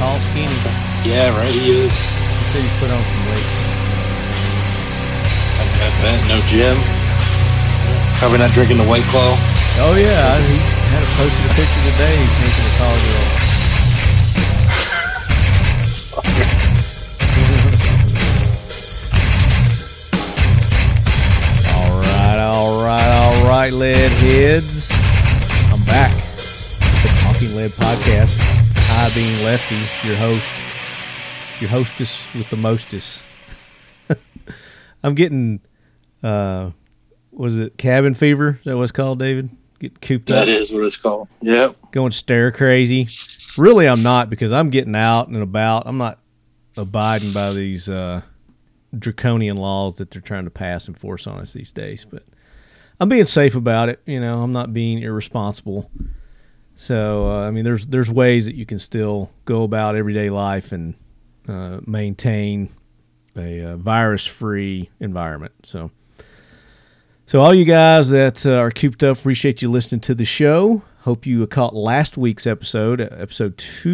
tall, skinny. Yeah, right, he is. He said he's put on some weight. I got that. No gym. Probably not drinking the White Claw. Oh, yeah. He had a posted a picture today. He's drinking a tall girl. All right, lead heads. I'm back. The Talking Lead Podcast. I being Lefty, your host. Your hostess with the mostest. I'm getting, was it cabin fever? Is that what it's called, David? Get cooped up. That is what it's called. Yep. Going stir crazy. Really, I'm not, because I'm getting out and about. I'm not abiding by these draconian laws that they're trying to pass and force on us these days, but I'm being safe about it, you know. I'm not being irresponsible. So, I mean, there's ways that you can still go about everyday life and maintain a virus-free environment. So all you guys that are cooped up, appreciate you listening to the show. Hope you caught last week's episode 2.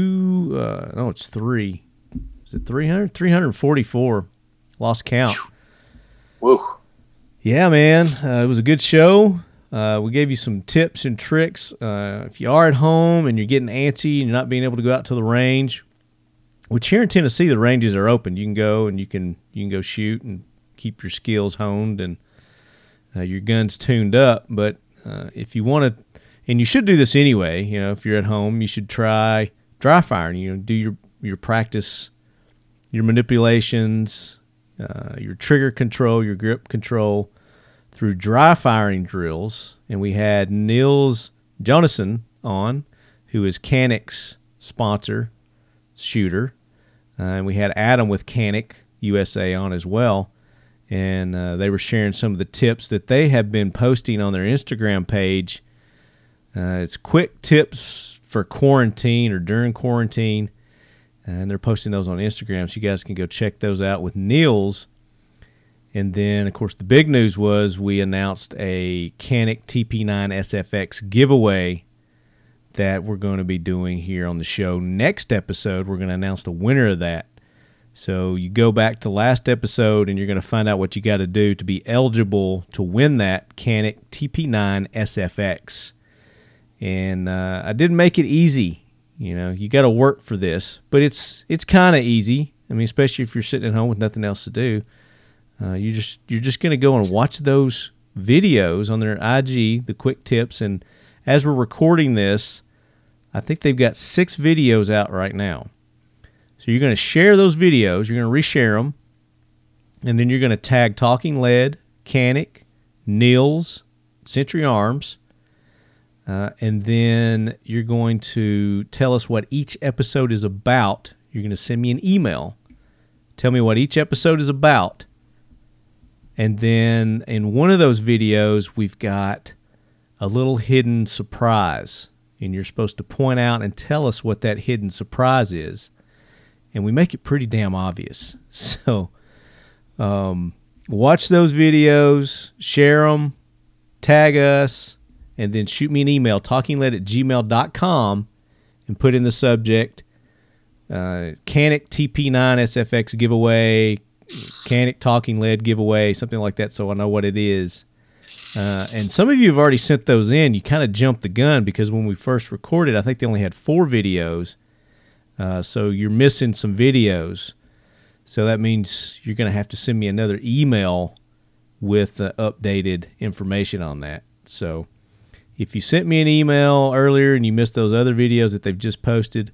No, it's 3. Is it 300? 344. Lost count. Whoa. Yeah, man, it was a good show. We gave you some tips and tricks. If you are at home and you're getting antsy and you're not being able to go out to the range, which here in Tennessee, the ranges are open. You can go and you can go shoot and keep your skills honed and your guns tuned up. But if you want to, and you should do this anyway, you know, if you're at home, you should try dry firing. You know, do your practice, your manipulations, your trigger control, your grip control, through dry firing drills. And we had Nils Jonsson on, who is Canik's sponsor shooter, and we had Adam with Canik USA on as well, and they were sharing some of the tips that they have been posting on their Instagram page. It's quick tips for quarantine or during quarantine, and they're posting those on Instagram, so you guys can go check those out with Nils. And then, of course, the big news was we announced a Canik TP9 SFX giveaway that we're going to be doing here on the show. Next episode, we're going to announce the winner of that. So you go back to last episode, and you're going to find out what you got to do to be eligible to win that Canik TP9 SFX. And I didn't make it easy. You know, you got to work for this, but it's kind of easy. I mean, especially if you're sitting at home with nothing else to do. You're just going to go and watch those videos on their IG, the quick tips. And as we're recording this, I think they've got 6 videos out right now. So you're going to share those videos. You're going to reshare them. And then you're going to tag Talking Lead, Canik, Nils, Century Arms. And then you're going to tell us what each episode is about. You're going to send me an email. Tell me what each episode is about. And then in one of those videos, we've got a little hidden surprise. And you're supposed to point out and tell us what that hidden surprise is. And we make it pretty damn obvious. So watch those videos, share them, tag us, and then shoot me an email, talkinglead@gmail.com, and put in the subject, Canik TP9 SFX giveaway, Canik Talking Lead giveaway, something like that, so I know what it is. And some of you have already sent those in. You kind of jumped the gun, because when we first recorded, I think they only had 4 videos. So you're missing some videos. So that means you're going to have to send me another email with updated information on that. So if you sent me an email earlier and you missed those other videos that they've just posted,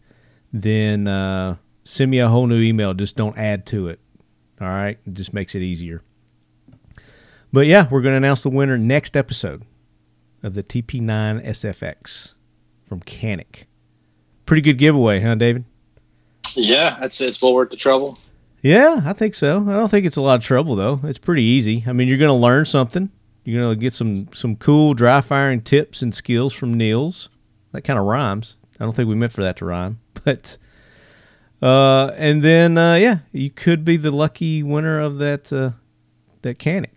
then send me a whole new email. Just don't add to it. All right, it just makes it easier. But yeah, we're going to announce the winner next episode of the TP9 SFX from Canik. Pretty good giveaway, huh, David? Yeah, I'd say it's well worth the trouble. Yeah, I think so. I don't think it's a lot of trouble, though. It's pretty easy. I mean, you're going to learn something. You're going to get some cool dry firing tips and skills from Nils. That kind of rhymes. I don't think we meant for that to rhyme, but... and then, yeah, you could be the lucky winner of that Canik.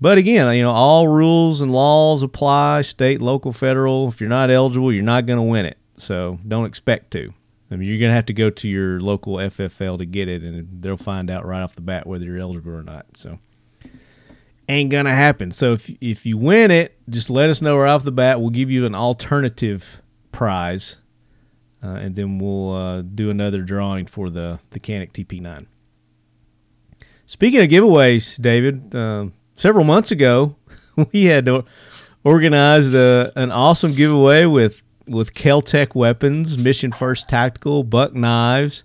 But again, you know, all rules and laws apply, state, local, federal. If you're not eligible, you're not going to win it. So don't expect to. I mean, you're going to have to go to your local FFL to get it, and they'll find out right off the bat whether you're eligible or not. So, ain't going to happen. So if you win it, just let us know right off the bat. We'll give you an alternative prize, and then we'll do another drawing for the Canik TP9. Speaking of giveaways, David, several months ago, we had organized an awesome giveaway with Kel-Tec weapons, Mission First Tactical, Buck Knives,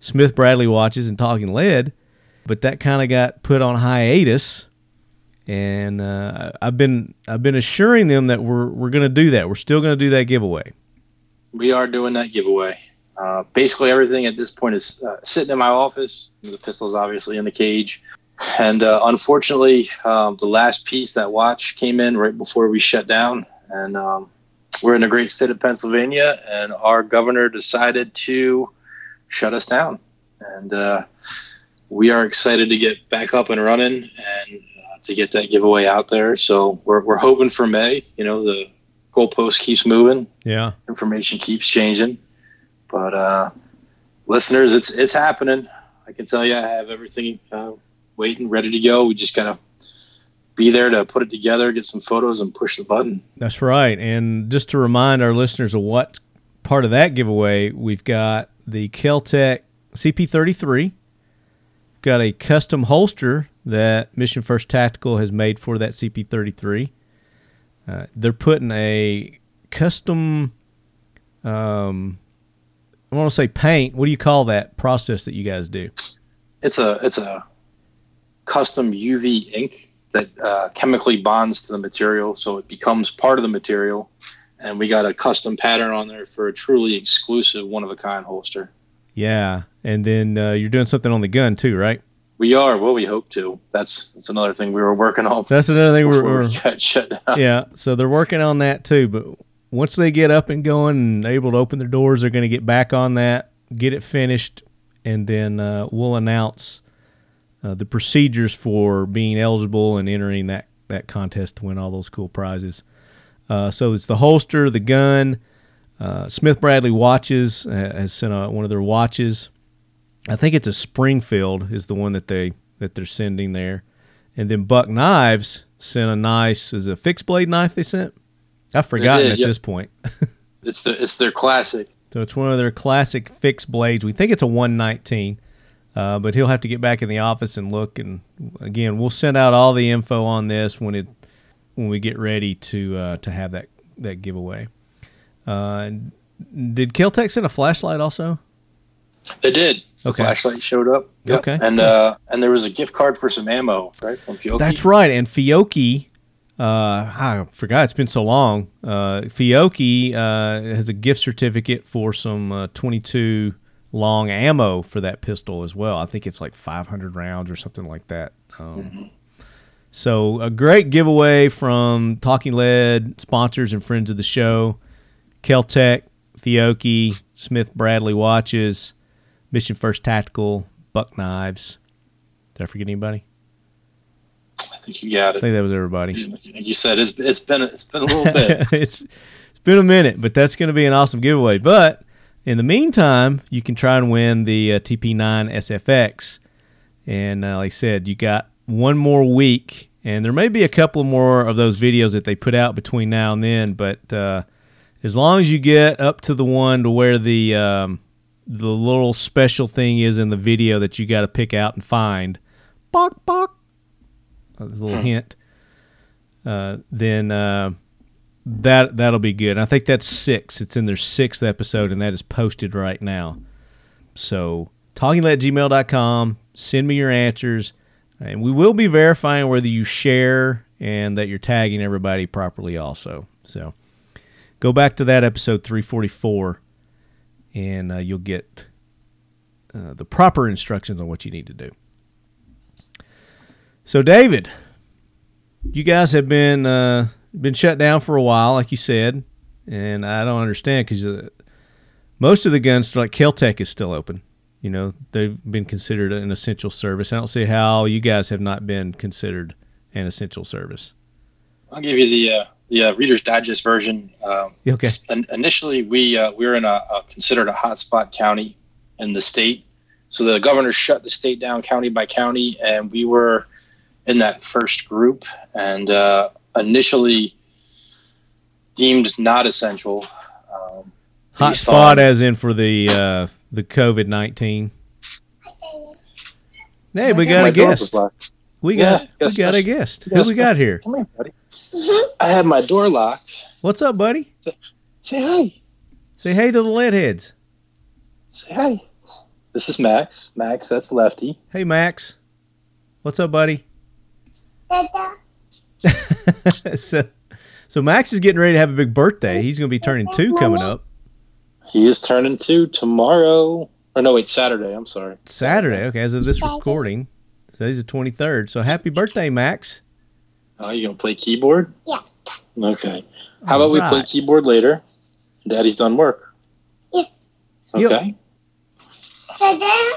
Smith Bradley watches, and Talking Lead. But that kind of got put on hiatus, and I've been assuring them that we're going to do that. We're still going to do that giveaway. We are doing that giveaway. Basically, everything at this point is sitting in my office. The pistol's obviously in the cage. And unfortunately, the last piece, that watch, came in right before we shut down. And we're in the great state of Pennsylvania, and our governor decided to shut us down. And we are excited to get back up and running and to get that giveaway out there. So we're hoping for May. You know, the goalpost keeps moving. Yeah, information keeps changing. But listeners, it's happening. I can tell you, I have everything waiting, ready to go. We just gotta be there to put it together, get some photos, and push the button. That's right. And just to remind our listeners of what part of that giveaway, we've got the Kel-Tec CP33. We've got a custom holster that Mission First Tactical has made for that CP33. They're putting a custom, I want to say paint. What do you call that process that you guys do? It's a custom UV ink that chemically bonds to the material, so it becomes part of the material. And we got a custom pattern on there for a truly exclusive, one-of-a-kind holster. Yeah, and then you're doing something on the gun too, right? We are. Well, we hope to. That's another thing we were working on. That's another thing we got shut down. Yeah, so they're working on that too, but once they get up and going and able to open their doors, they're going to get back on that, get it finished, and then we'll announce the procedures for being eligible and entering that contest to win all those cool prizes. So it's the holster, the gun. Smith Bradley Watches has sent out one of their watches. I think it's a Springfield is the one that they're sending there. And then Buck Knives sent a nice, is it a fixed blade knife they sent? I've forgotten at this point. It's their classic. So it's one of their classic fixed blades. We think it's a 119, but he'll have to get back in the office and look. And again, we'll send out all the info on this when we get ready to have that giveaway. Did Kel-Tec send a flashlight also? They did. Okay. The flashlight showed up. Yep. Okay. And and there was a gift card for some ammo, right, from Fiocchi. That's right, and Fiocchi. I forgot. It's been so long. Fiocchi has a gift certificate for some 22 long ammo for that pistol as well. I think it's like 500 rounds or something like that. So a great giveaway from Talking Lead sponsors and friends of the show: Kel-Tec, Fiocchi, Smith Bradley Watches, Mission First Tactical, Buck Knives. Did I forget anybody? I think you got it. I think that was everybody. You said it's been a little bit. It's been a minute, but that's going to be an awesome giveaway. But in the meantime, you can try and win the TP9 SFX. And like I said, you got one more week, and there may be a couple more of those videos that they put out between now and then. But as long as you get up to the one to where the little special thing is in the video that you got to pick out and find, bawk, bawk. There's a little hint. Then that'll be good. And I think that's 6. It's in their 6th episode, and that is posted right now. So talkinglead@gmail.com. Send me your answers, and we will be verifying whether you share and that you're tagging everybody properly also. So go back to that episode 344, and you'll get the proper instructions on what you need to do. So, David, you guys have been shut down for a while, like you said, and I don't understand because most of the gun store, like Kel-Tec, is still open. You know, they've been considered an essential service. I don't see how you guys have not been considered an essential service. I'll give you the the Reader's Digest version. Okay. Initially, we were in a considered a hotspot county in the state. So the governor shut the state down county by county, and we were in that first group and initially deemed not essential. Hot spot as in for the COVID-19. Hey, we got a guest. We got a guest. Who we got here? Come here, buddy. I had my door locked. What's up, buddy? Say hi. Say hey to the lead heads. Say hi. This is Max. Max, that's Lefty. Hey, Max. What's up, buddy? So Max is getting ready to have a big birthday. He's going to be turning 2 coming up. He is turning 2 tomorrow. Or no, wait, Saturday. I'm sorry. Saturday. Okay, as of this recording. Today's the 23rd. So happy birthday, Max. Oh, you going to play keyboard? Yeah. Okay. How about we play keyboard later? Daddy's done work. Yeah. Okay. Dada.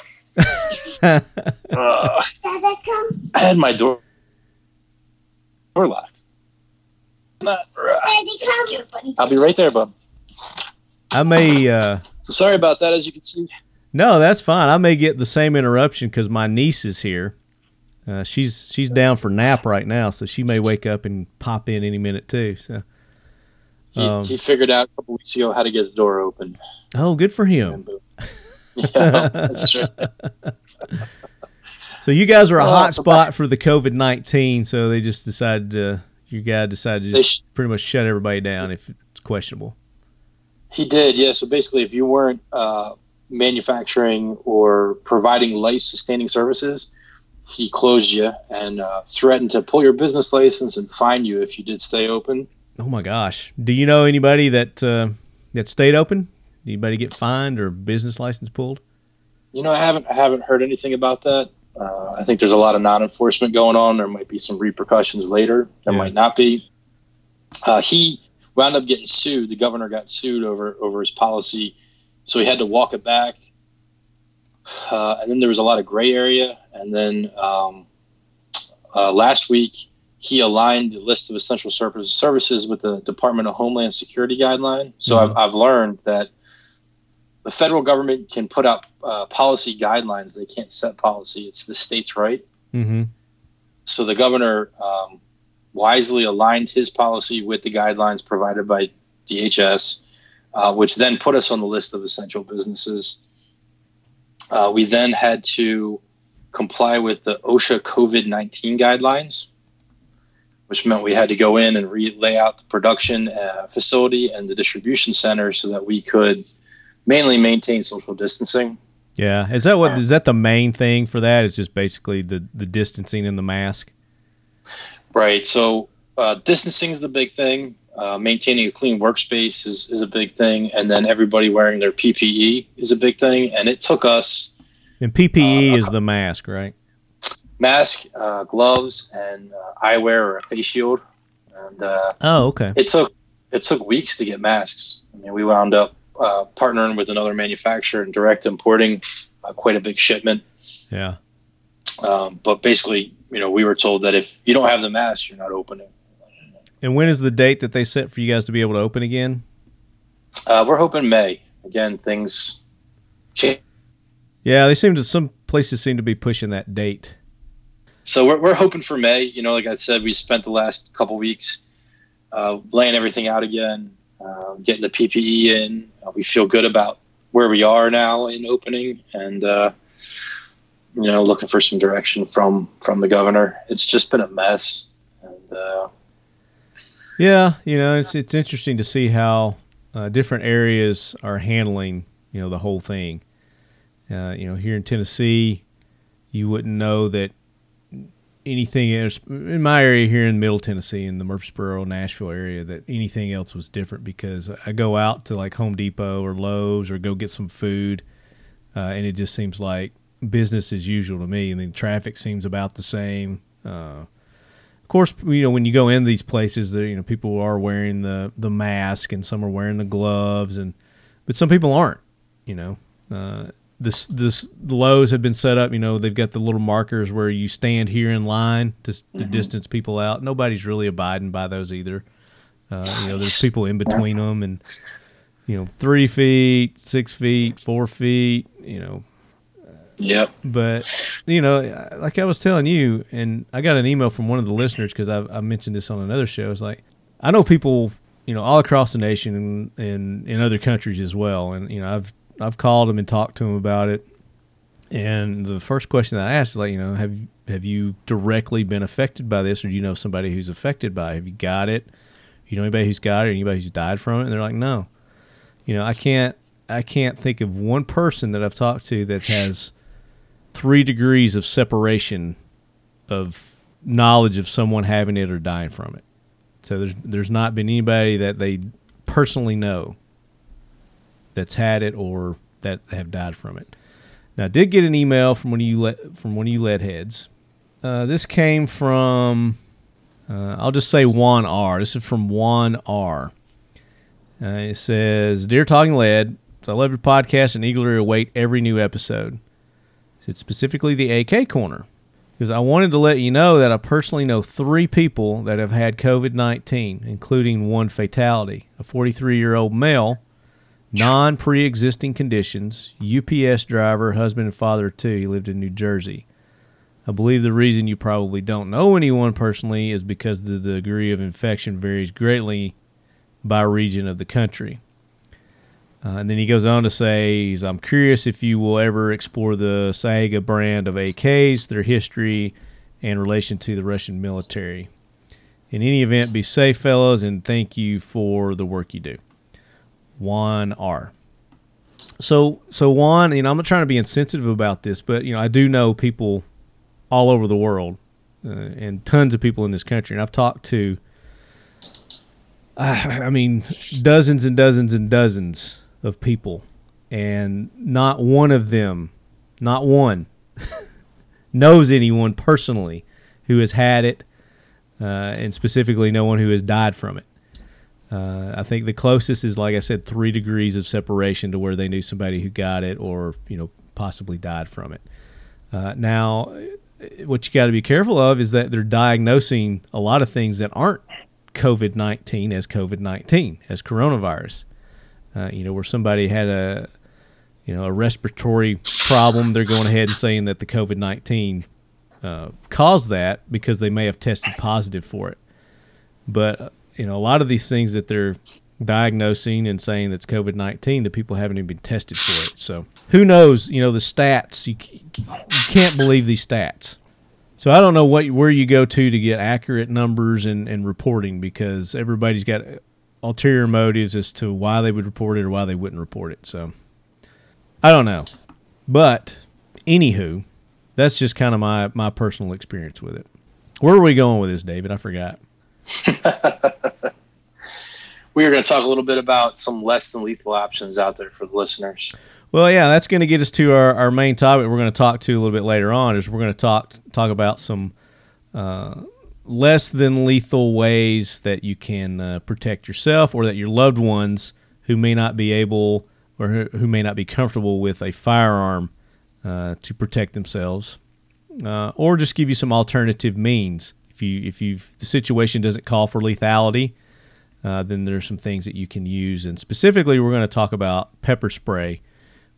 Dada, come. I had my door locked. Not right. I'll be right there, bub. I may. So sorry about that, as you can see. No, that's fine. I may get the same interruption because my niece is here. She's down for nap right now, so she may wake up and pop in any minute too. So he figured out a couple weeks ago how to get the door open. Oh, good for him. Yeah, that's true. So you guys are a hot spot for the COVID-19, so they just decided to. Your guy decided to just pretty much shut everybody down if it's questionable. He did, yeah. So basically, if you weren't manufacturing or providing life-sustaining services, he closed you and threatened to pull your business license and fine you if you did stay open. Oh, my gosh. Do you know anybody that stayed open? Anybody get fined or business license pulled? You know, I haven't heard anything about that. I think there's a lot of non-enforcement going on. There might be some repercussions later. There might not be. He wound up getting sued. The governor got sued over his policy, so he had to walk it back. And then there was a lot of gray area. And then last week, he aligned the list of essential services with the Department of Homeland Security guideline. So mm-hmm. I've learned that the federal government can put out policy guidelines. They can't set policy. It's the state's right. Mm-hmm. So the governor wisely aligned his policy with the guidelines provided by DHS, which then put us on the list of essential businesses. We then had to comply with the OSHA COVID-19 guidelines, which meant we had to go in and relay out the production facility and the distribution center so that we could mainly maintain social distancing. Yeah. Is that the main thing for that? It's just basically the distancing and the mask. Right. So distancing is the big thing. Maintaining a clean workspace is a big thing. And then everybody wearing their PPE is a big thing. And it took us. And PPE is the mask, right? Mask, gloves, and eyewear or a face shield. And, okay. It took weeks to get masks. I mean, we wound up partnering with another manufacturer and direct importing quite a big shipment. Yeah. But basically, you know, we were told that if you don't have the mask, you're not opening. And when is the date that they set for you guys to be able to open again? We're hoping May. Again, things change. Yeah, some places seem to be pushing that date. So we're hoping for May. You know, like I said, we spent the last couple weeks laying everything out again. Getting the PPE in. We feel good about where we are now in opening and, you know, looking for some direction from the governor. It's just been a mess. And, yeah, you know, it's interesting to see how different areas are handling, you know, the whole thing. You know, here in Tennessee, you wouldn't know that anything else in my area here in Middle Tennessee in the Murfreesboro, Nashville area that anything else was different because I go out to like Home Depot or Lowe's or go get some food. And it just seems like business as usual to me. I mean, traffic seems about the same. Of course, you know, when you go in these places that, you know, people are wearing the mask and some are wearing the gloves but some people aren't, you know, the Lowe's have been set up, you know, they've got the little markers where you stand here in line to distance people out. Nobody's really abiding by those either. You know, there's people in between them, and, you know, 3 feet, 6 feet, 4 feet, you know. Yep. But, you know, like I was telling you, and I got an email from one of the listeners because I mentioned this on another show. It's like, I know people, you know, all across the nation and in other countries as well. And, you know, I've called them and talked to them about it. And the first question that I asked is like, you know, have you directly been affected by this, or do you know somebody who's affected by it? Have you got it? You know anybody who's got it, or anybody who's died from it? And they're like, no. You know, I can't think of one person that I've talked to that has 3 degrees of separation of knowledge of someone having it or dying from it. So there's not been anybody that they personally know that's had it or that have died from it. Now, I did get an email from one of you lead heads. This came from, I'll just say Juan R. This is from Juan R. It says, "Dear Talking Lead, I love your podcast and eagerly await every new episode. It's specifically the AK corner, because I wanted to let you know that I personally know 3 people that have had COVID-19, including one fatality, a 43-year-old male, non-pre-existing conditions, UPS driver, husband and father of 2. He lived in New Jersey. I believe the reason you probably don't know anyone personally is because the degree of infection varies greatly by region of the country." And then he goes on to say, "I'm curious if you will ever explore the Saga brand of AKs, their history, and relation to the Russian military. In any event, be safe, fellows, and thank you for the work you do." Juan R. So Juan, you know, I'm not trying to be insensitive about this, but, you know, I do know people all over the world and tons of people in this country, and I've talked to, I mean, dozens and dozens and dozens of people, and not one of them, not one, knows anyone personally who has had it, and specifically no one who has died from it. I think the closest is, like I said, 3 degrees of separation to where they knew somebody who got it or, you know, possibly died from it. Now, what you got to be careful of is that they're diagnosing a lot of things that aren't COVID-19 as coronavirus. You know, where somebody had a respiratory problem, they're going ahead and saying that the COVID-19 caused that because they may have tested positive for it. But, you know, a lot of these things that they're diagnosing and saying that's COVID-19, the people haven't even been tested for it. So who knows, you know, the stats, you can't believe these stats. So I don't know where you go to get accurate numbers and reporting, because everybody's got ulterior motives as to why they would report it or why they wouldn't report it. So I don't know. But anywho, that's just kind of my personal experience with it. Where are we going with this, David? I forgot. We are going to talk a little bit about some less than lethal options out there for the listeners. Well, yeah, that's going to get us to our main topic we're going to talk to a little bit later on, is we're going to talk about some less than lethal ways that you can protect yourself, or that your loved ones who may not be able, or who may not be comfortable with a firearm, to protect themselves, or just give you some alternative means. If the situation doesn't call for lethality, then there's some things that you can use. And specifically, we're going to talk about pepper spray,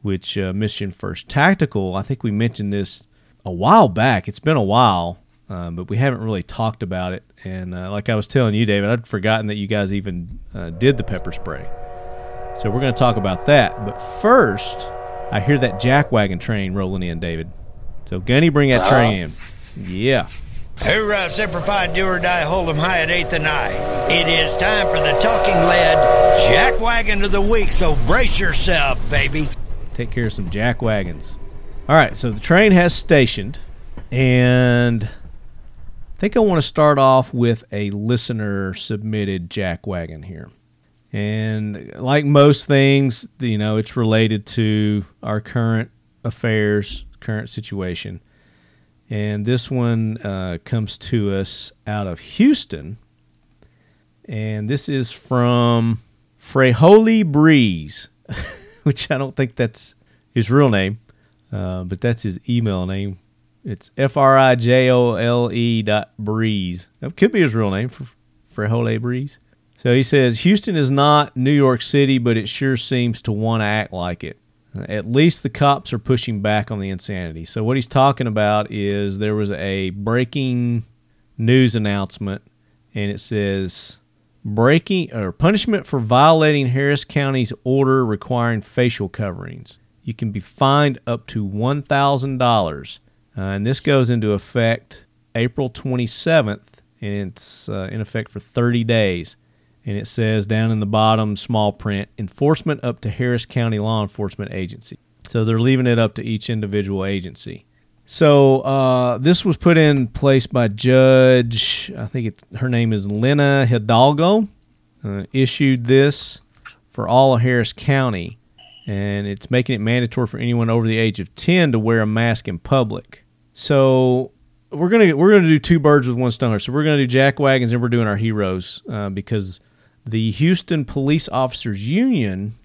which Mission First Tactical, I think we mentioned this a while back. It's been a while, but we haven't really talked about it. And like I was telling you, David, I'd forgotten that you guys even did the pepper spray. So we're going to talk about that. But first, I hear that jackwagon train rolling in, David. So Gunny, bring that train in. Yeah. Hoorah, semper fi, do or die, hold 'em high at 8th and I. It is time for the Talking Lead Jackwagon of the Week, so brace yourself, baby. Take care of some jack wagons. All right, so the train has stationed, and I think I want to start off with a listener-submitted jack wagon here. And like most things, you know, it's related to our current affairs, current situation. And this one comes to us out of Houston, and this is from Frejoli Breeze. Which I don't think that's his real name, but that's his email name. It's Frijole .Breeze. That could be his real name, Frejole Breeze. So he says, Houston is not New York City, but it sure seems to want to act like it. At least the cops are pushing back on the insanity. So what he's talking about is there was a breaking news announcement, and it says, breaking or punishment for violating Harris County's order requiring facial coverings. You can be fined up to $1,000. And this goes into effect April 27th, and it's in effect for 30 days. And it says down in the bottom, small print, enforcement up to Harris County Law Enforcement Agency. So they're leaving it up to each individual agency. So this was put in place by Judge, I think her name is Lena Hidalgo, issued this for all of Harris County. And it's making it mandatory for anyone over the age of 10 to wear a mask in public. So we're gonna do two birds with one stone. So we're going to do jack wagons and we're doing our heroes because the Houston Police Officers Union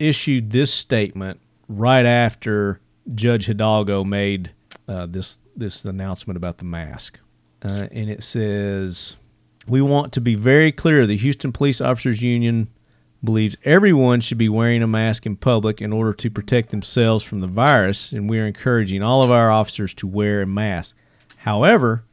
issued this statement right after Judge Hidalgo made this announcement about the mask. And it says, we want to be very clear. The Houston Police Officers Union believes everyone should be wearing a mask in public in order to protect themselves from the virus, and we are encouraging all of our officers to wear a mask. However,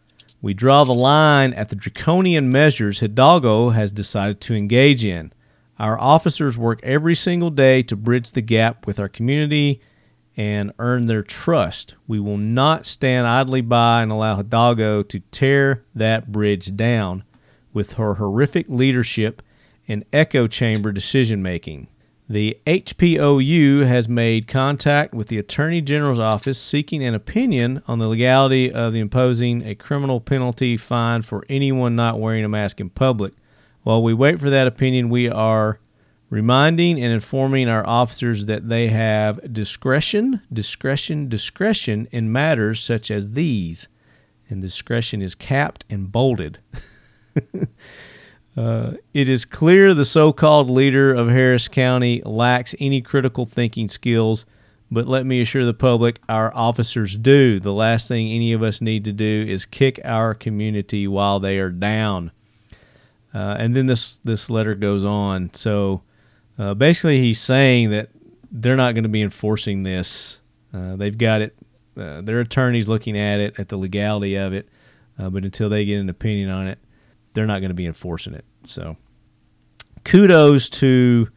we draw the line at the draconian measures Hidalgo has decided to engage in. Our officers work every single day to bridge the gap with our community and earn their trust. We will not stand idly by and allow Hidalgo to tear that bridge down with her horrific leadership and echo chamber decision-making. The HPOU has made contact with the Attorney General's office seeking an opinion on the legality of the imposing a criminal penalty fine for anyone not wearing a mask in public. While we wait for that opinion, we are reminding and informing our officers that they have discretion in matters such as these. And discretion is capped and bolded. It is clear the so-called leader of Harris County lacks any critical thinking skills, but let me assure the public our officers do. The last thing any of us need to do is kick our community while they are down. And then this letter goes on. So basically he's saying that they're not going to be enforcing this. They've got it. Their attorney's looking at it, at the legality of it, but until they get an opinion on it, they're not going to be enforcing it. So kudos to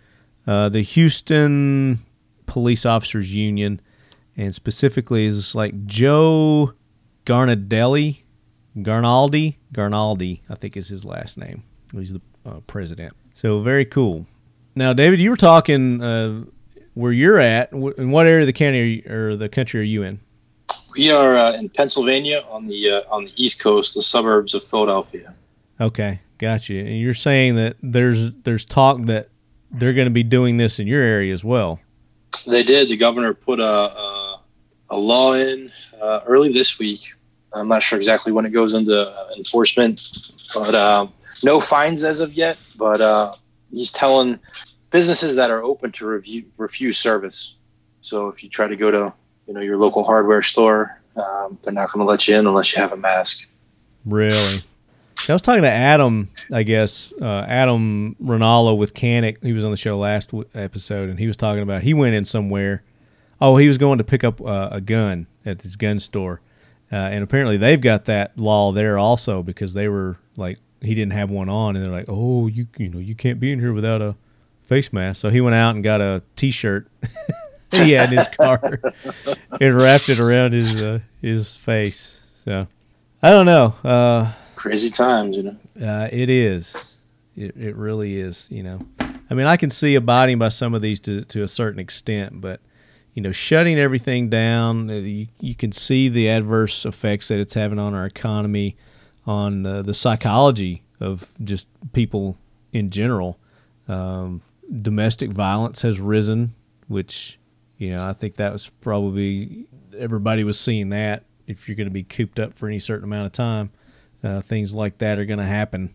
the Houston Police Officers Union, and specifically is like Joe Garnadelli, I think is his last name. He's the president. So very cool. Now, David, you were talking where you're at. In what area of the county or the country are you in? We are in Pennsylvania on the East Coast, the suburbs of Philadelphia. Okay, gotcha. And you're saying that there's talk that they're going to be doing this in your area as well. They did. The governor put a law in early this week. I'm not sure exactly when it goes into enforcement, but no fines as of yet. But he's telling businesses that are open to refuse service. So if you try to go to your local hardware store, they're not going to let you in unless you have a mask. Really? I was talking to Adam, I guess, Adam Ranallo with Canik. He was on the show last episode, and he was talking about he went in somewhere. Oh, he was going to pick up a gun at his gun store, and apparently they've got that law there also because they were like he didn't have one on, and they're like, oh, you can't be in here without a face mask. So he went out and got a T-shirt he had in his car and wrapped it around his face. So I don't know. Crazy times, It is. It really is, I mean, I can see abiding by some of these to a certain extent, but, shutting everything down, you can see the adverse effects that it's having on our economy, on the psychology of just people in general. Domestic violence has risen, which, I think that was probably everybody was seeing that if you're going to be cooped up for any certain amount of time. Things like that are going to happen.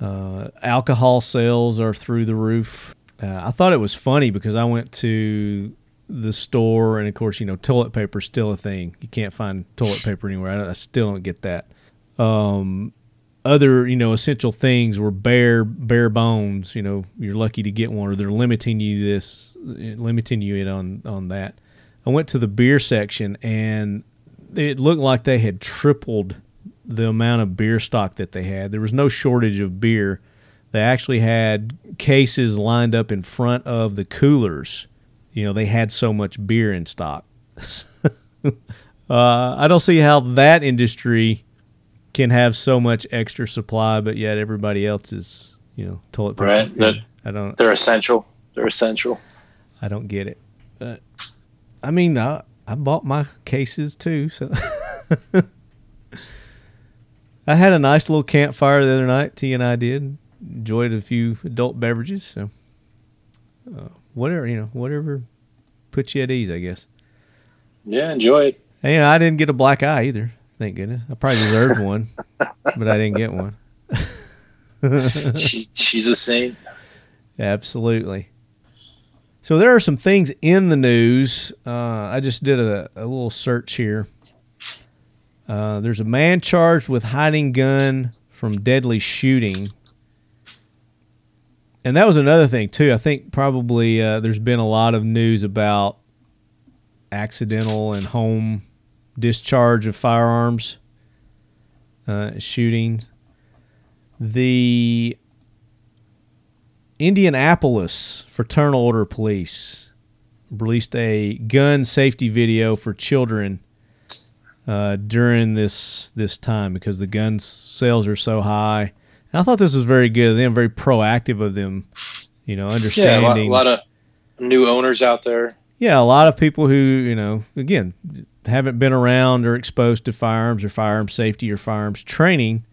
Alcohol sales are through the roof. I thought it was funny because I went to the store, and of course, toilet paper is still a thing. You can't find toilet paper anywhere. I still don't get that. other, you know, essential things were bare bones. You know, you're lucky to get one, or they're limiting you on that. I went to the beer section, and it looked like they had tripled the amount of beer stock that they had. There was no shortage of beer. They actually had cases lined up in front of the coolers. You know, they had so much beer in stock. I don't see how that industry can have so much extra supply, but yet everybody else is, you know, toilet paper. Right. They're essential. They're essential. I don't get it. But, I mean, I bought my cases too, so... I had a nice little campfire the other night. T and I did. Enjoyed a few adult beverages. So, whatever puts you at ease, I guess. Yeah, enjoy it. And, you know, I didn't get a black eye either. Thank goodness. I probably deserved one, but I didn't get one. She's a saint. Absolutely. So there are some things in the news. I just did a little search here. There's a man charged with hiding gun from deadly shooting. And that was another thing, too. I think probably there's been a lot of news about accidental and home discharge of firearms, shootings. The Indianapolis Fraternal Order of Police released a gun safety video for children during this time, because the gun sales are so high. And I thought this was very good of them, very proactive of them, you know, understanding. Yeah, a lot of new owners out there. Yeah, a lot of people who, you know, again, haven't been around or exposed to firearms or firearms safety or firearms training.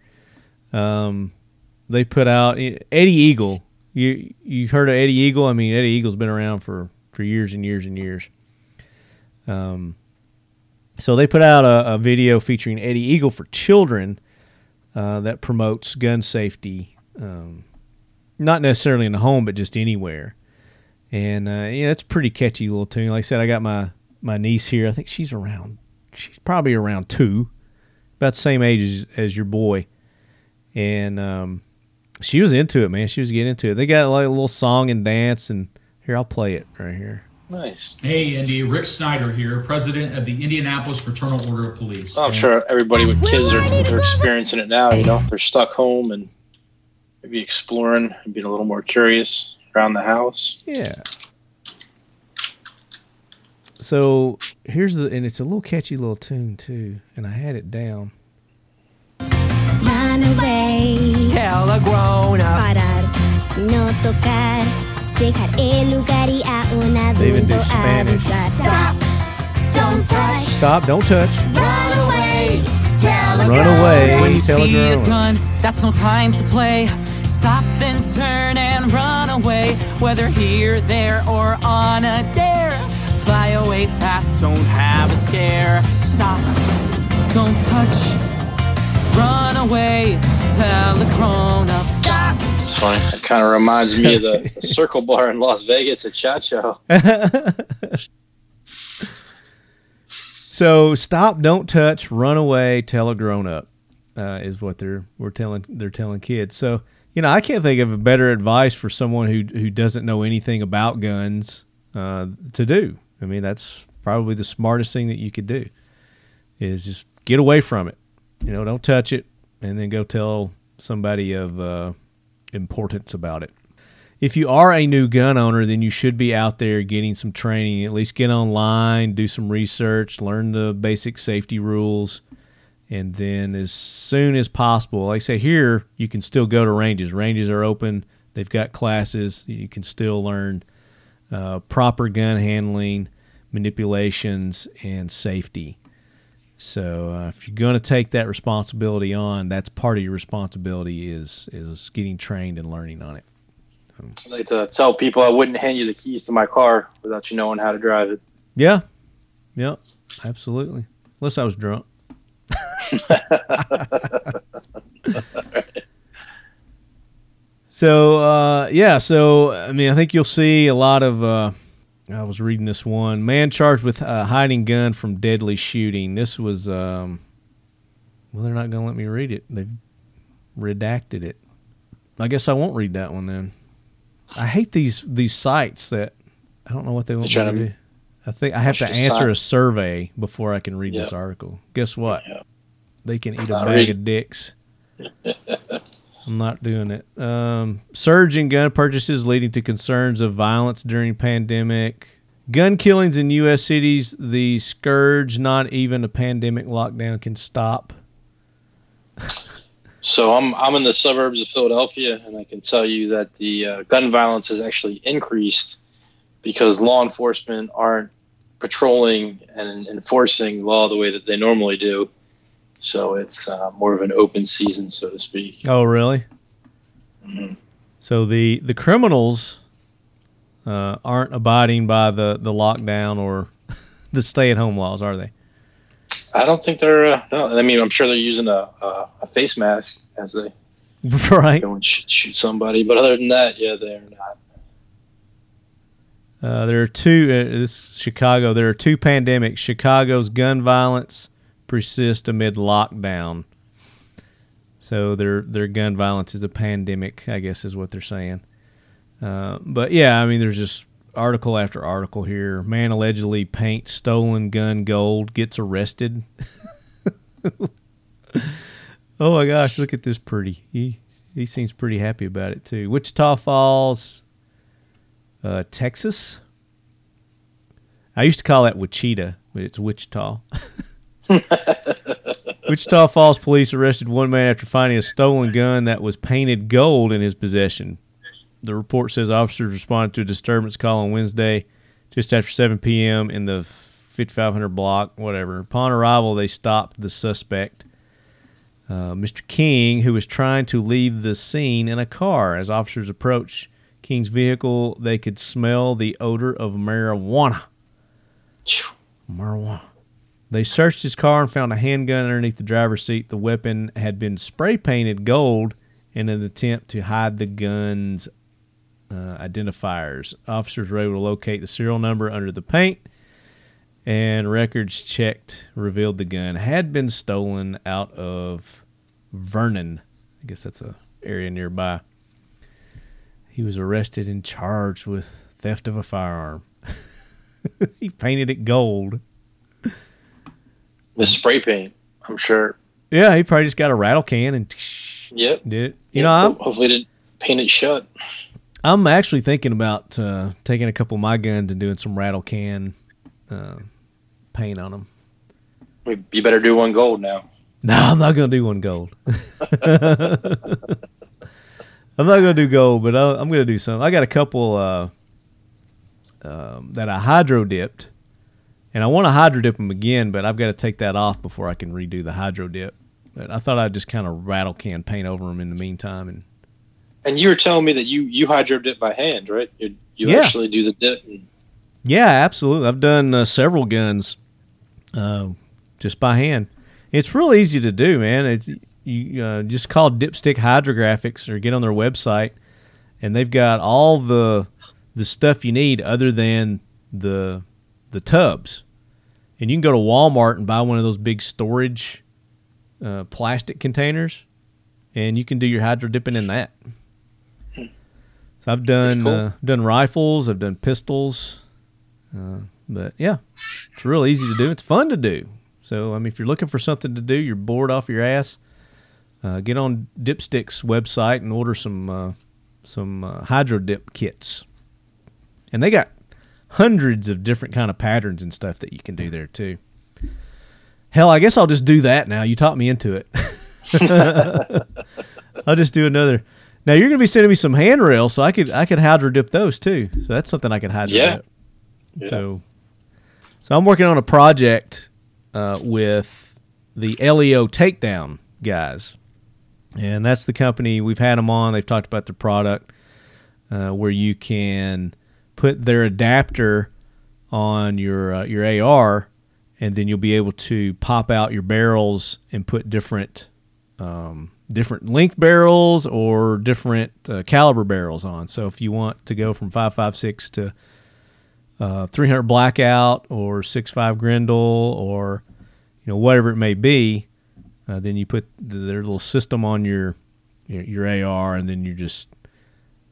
They put out Eddie Eagle. You've heard of Eddie Eagle? I mean, Eddie Eagle's been around for years and years and years. So they put out a video featuring Eddie Eagle for children that promotes gun safety, not necessarily in the home, but just anywhere. And, yeah, it's a pretty catchy little tune. Like I said, I got my niece here. I think she's probably around two, about the same age as your boy. And she was into it, man. She was getting into it. They got like a little song and dance, and here, I'll play it right here. Nice. Hey, Indy. Rick Snyder here, president of the Indianapolis Fraternal Order of Police. Oh, I'm sure everybody with kids are experiencing it now. You know, they're stuck home and maybe exploring and being a little more curious around the house. Yeah. So here's and it's a little catchy little tune too, and I had it down. Run away. Tell a grown up. Parar, no tocar. Dejar el lugar y a un adulto avanzar. Stop, don't touch. Stop, don't touch. Run away, tell a gun. Run away, when you see a gun, that's no time to play. Stop, then turn and run away. Whether here, there, or on a dare. Fly away fast, don't have a scare. Stop, don't touch. Run away, tell a grown up. Stop. It's funny. It kind of reminds me of the Circle Bar in Las Vegas at Shot Show. So stop, don't touch, run away, tell a grown up is what they're telling kids. So, you know, I can't think of a better advice for someone who doesn't know anything about guns to do. I mean, that's probably the smartest thing that you could do, is just get away from it. You know, don't touch it, and then go tell somebody of importance about it. If you are a new gun owner, then you should be out there getting some training. At least get online, do some research, learn the basic safety rules, and then as soon as possible, like I say, here you can still go to ranges. Ranges are open. They've got classes. You can still learn proper gun handling, manipulations, and safety. So if you're going to take that responsibility on, that's part of your responsibility is getting trained and learning on it. I like to tell people I wouldn't hand you the keys to my car without you knowing how to drive it. Yeah. Yeah, absolutely. Unless I was drunk. So, so, I mean, I think you'll see a lot of... I was reading this one. Man charged with hiding gun from deadly shooting. This was, well, they're not going to let me read it. They redacted it. I guess I won't read that one then. I hate these sites that I don't know what they want me to do. I think I have to answer a survey before I can read this article. Guess what? Yep. They can eat a bag of dicks. I'm not doing it. Surge in gun purchases leading to concerns of violence during pandemic. Gun killings in U.S. cities, the scourge not even a pandemic lockdown can stop. So I'm in the suburbs of Philadelphia, and I can tell you that the gun violence has actually increased because law enforcement aren't patrolling and enforcing law the way that they normally do. So it's more of an open season, so to speak. Oh, really? Mm-hmm. So the criminals aren't abiding by the lockdown or the stay-at-home laws, are they? I don't think they're no. I mean, I'm sure they're using a face mask as they go and shoot somebody. But other than that, yeah, they're not. There are two. This is Chicago. There are two pandemics. Chicago's gun violence persists amid lockdown. So their gun violence is a pandemic, I guess, is what they're saying. But yeah, I mean, there's just article after article here. Man allegedly paints stolen gun gold, gets arrested. Oh my gosh, look at this pretty. He seems pretty happy about it too. Wichita Falls, Texas. I used to call that Wichita, but it's Wichita. Wichita Falls police arrested one man after finding a stolen gun that was painted gold in his possession. The report says officers responded to a disturbance call on Wednesday just after 7 p.m. in the 5500 block, whatever. Upon arrival, they stopped the suspect, Mr. King, who was trying to leave the scene in a car. As officers approached King's vehicle, they could smell the odor of marijuana. Marijuana. They searched his car and found a handgun underneath the driver's seat. The weapon had been spray-painted gold in an attempt to hide the gun's identifiers. Officers were able to locate the serial number under the paint, and records checked revealed the gun had been stolen out of Vernon. I guess that's an area nearby. He was arrested and charged with theft of a firearm. He painted it gold. With spray paint, I'm sure. Yeah, he probably just got a rattle can and did it. You know, hopefully didn't paint it shut. I'm actually thinking about taking a couple of my guns and doing some rattle can paint on them. You better do one gold now. No, I'm not going to do one gold. I'm not going to do gold, but I'm going to do some. I got a couple that I hydro dipped, and I want to hydro dip them again, but I've got to take that off before I can redo the hydro dip. But I thought I'd just kind of rattle can paint over them in the meantime. And you were telling me that you hydro dip by hand, right? You actually do the dip. Yeah, absolutely. I've done several guns just by hand. It's real easy to do, man. You just call Dipstick Hydrographics or get on their website, and they've got all the stuff you need other than the tubs. And you can go to Walmart and buy one of those big storage plastic containers, and you can do your hydro dipping in that. So I've done done rifles, I've done pistols, but yeah, it's real easy to do. It's fun to do. So I mean, if you're looking for something to do, you're bored off your ass, get on Dipstick's website and order some hydro dip kits, and they got hundreds of different kind of patterns and stuff that you can do there too. Hell, I guess I'll just do that now. You taught me into it. I'll just do another. Now you're gonna be sending me some handrails, so I could hydro dip those too. So that's something I could hydro dip. Yeah. So I'm working on a project with the LEO Takedown guys, and that's the company we've had them on. They've talked about their product where you can put their adapter on your AR, and then you'll be able to pop out your barrels and put different length barrels or different caliber barrels on. So if you want to go from 5.56 to 300 blackout or 6.5 Grendel or whatever it may be, then you put their little system on your your AR, and then you're just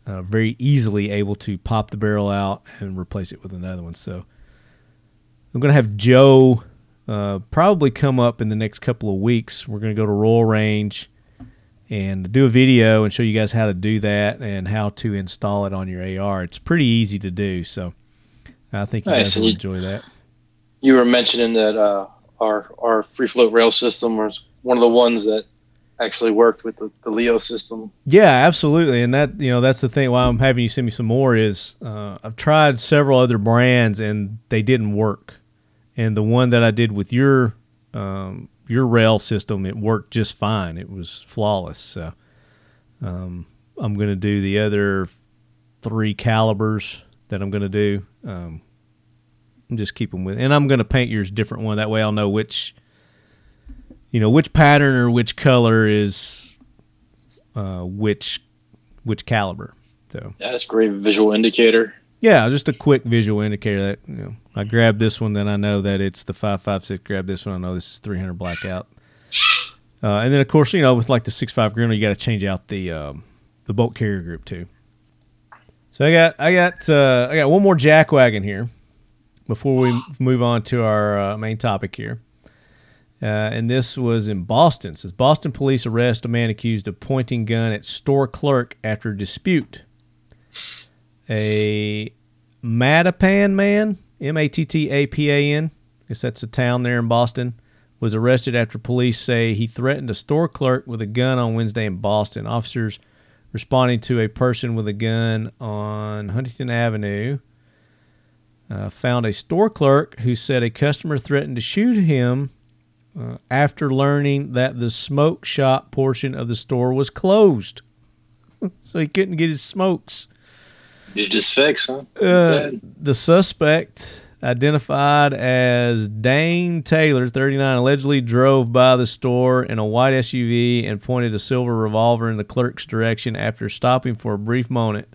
very easily able to pop the barrel out and replace it with another one. So I'm going to have Joe probably come up in the next couple of weeks. We're going to go to Royal Range and do a video and show you guys how to do that and how to install it on your AR. It's pretty easy to do, so I think you guys will enjoy that. You were mentioning that our free float rail system was one of the ones that actually worked with the LEO system. Yeah, absolutely. And that, you know, that's the thing why I'm having you send me some more is I've tried several other brands and they didn't work. And the one that I did with your rail system, it worked just fine. It was flawless. So I'm going to do the other three calibers that I'm going to do. Just keep them with, and I'm going to paint yours different one. That way I'll know which pattern or which color is which caliber. So that's a great visual indicator. Yeah, just a quick visual indicator that, you know, I grab this one, then I know that it's the 5.56. Grab this one, I know this is 300 blackout. And then of course, you know, with like the 6.5 Grendel, you got to change out the bolt carrier group too. So I got one more jack wagon here before we move on to our main topic here. And this was in Boston. It says, Boston police arrest a man accused of pointing gun at store clerk after dispute. A Mattapan man, M-A-T-T-A-P-A-N, I guess that's a town there in Boston, was arrested after police say he threatened a store clerk with a gun on Wednesday in Boston. Officers responding to a person with a gun on Huntington Avenue found a store clerk who said a customer threatened to shoot him after learning that the smoke shop portion of the store was closed. So he couldn't get his smokes. Did this fix, huh? The suspect, identified as Dane Taylor, 39, allegedly drove by the store in a white SUV and pointed a silver revolver in the clerk's direction after stopping for a brief moment.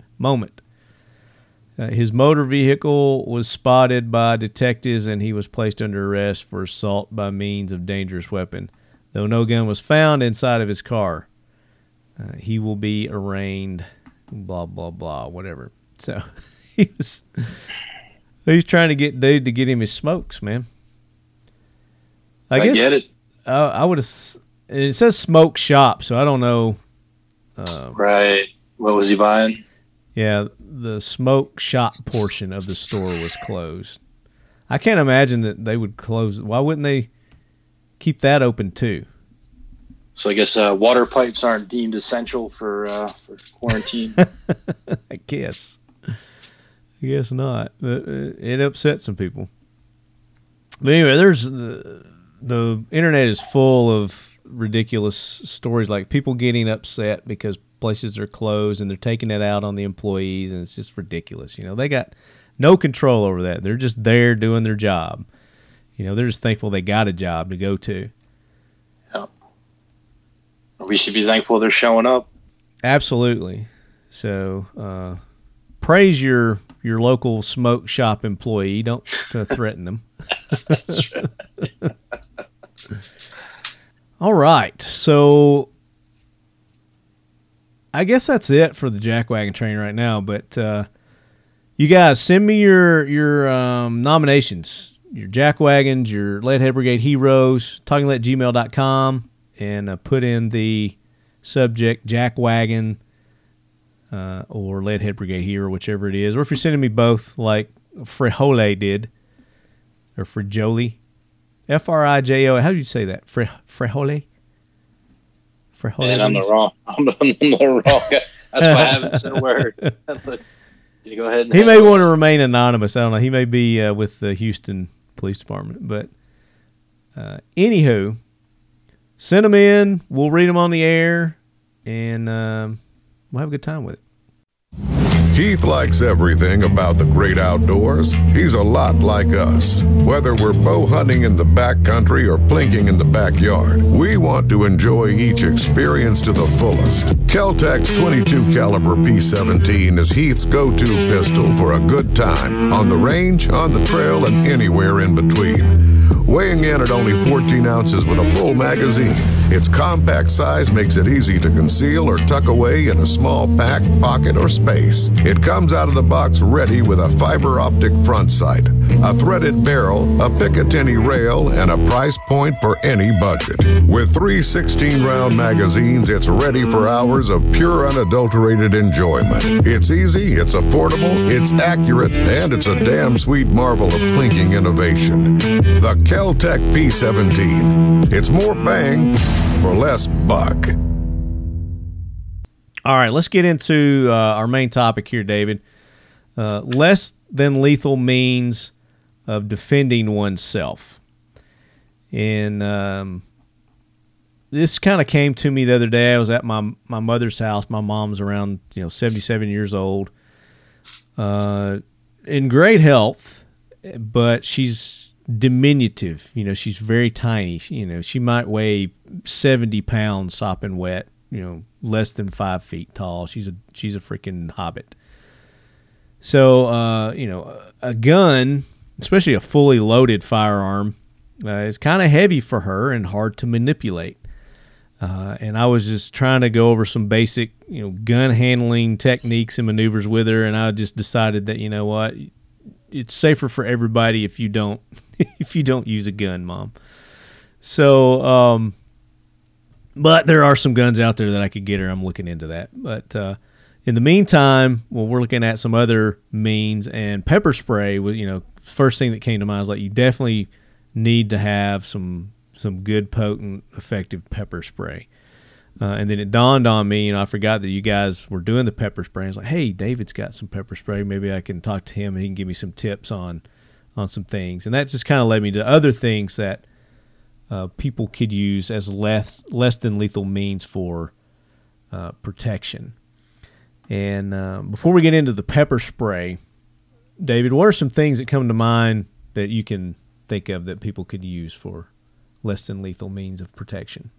His motor vehicle was spotted by detectives, and he was placed under arrest for assault by means of dangerous weapon, though no gun was found inside of his car. He will be arraigned, blah, blah, blah, whatever. So he's trying to get dude to get him his smokes, man. I guess, get it. I would have. It says smoke shop, so I don't know. Right. What was he buying? Yeah, the smoke shop portion of the store was closed. I can't imagine that they would close. Why wouldn't they keep that open too? So I guess water pipes aren't deemed essential for quarantine. I guess not. But it upset some people. But anyway, there's the internet is full of ridiculous stories like people getting upset because places are closed and they're taking it out on the employees, and it's just ridiculous. You know, they got no control over that. They're just there doing their job. You know, they're just thankful they got a job to go to. Yeah. We should be thankful they're showing up. Absolutely. So praise your local smoke shop employee. Don't threaten them. That's right. All right. So I guess that's it for the Jack Wagon train right now. But you guys, send me your nominations, your Jack Wagons, your Lead Head Brigade heroes, talkinglead@gmail.com, and put in the subject Jack Wagon or Lead Head Brigade hero, whichever it is. Or if you're sending me both, like Frijole did, or Frijoli, F-R-I-J-O. How do you say that? Frijole? And I'm the wrong guy. That's why I haven't said a word. You go ahead. He may want to remain anonymous. I don't know. He may be with the Houston Police Department. But anywho, send them in. We'll read them on the air, and we'll have a good time with it. Keith likes everything about the great outdoors. He's a lot like us. Whether we're bow hunting in the backcountry or plinking in the backyard, we want to enjoy each experience to the fullest. Kel-Tec's 22 caliber P17 is Heath's go-to pistol for a good time on the range, on the trail, and anywhere in between. Weighing in at only 14 ounces with a full magazine, its compact size makes it easy to conceal or tuck away in a small pack, pocket, or space. It comes out of the box ready with a fiber optic front sight, a threaded barrel, a Picatinny rail, and a price point for any budget. With three 16-round magazines, it's ready for hours of pure, unadulterated enjoyment. It's easy, it's affordable, it's accurate, and it's a damn sweet marvel of plinking innovation. The Kel-Tec P17. It's more bang for less buck. All right, let's get into our main topic here, David. Less than lethal means of defending oneself. And this kind of came to me the other day. I was at my mother's house. My mom's around 77 years old, in great health, but she's diminutive. She's very tiny. She might weigh 70 pounds sopping wet, less than 5 feet tall. She's a freaking hobbit. So, a gun, especially a fully loaded firearm, is kind of heavy for her and hard to manipulate. And I was just trying to go over some basic, gun handling techniques and maneuvers with her, and I just decided that, it's safer for everybody if you don't use a gun, Mom. So, but there are some guns out there that I could get her. I'm looking into that, but in the meantime, we're looking at some other means, and pepper spray was, first thing that came to mind. I was like, you definitely need to have some good, potent, effective pepper spray. And then it dawned on me, I forgot that you guys were doing the pepper spray. I was like, hey, David's got some pepper spray. Maybe I can talk to him and he can give me some tips on some things. And that just kind of led me to other things that people could use as less than lethal means for protection. And before we get into the pepper spray, David, what are some things that come to mind that you can think of that people could use for less than lethal means of protection?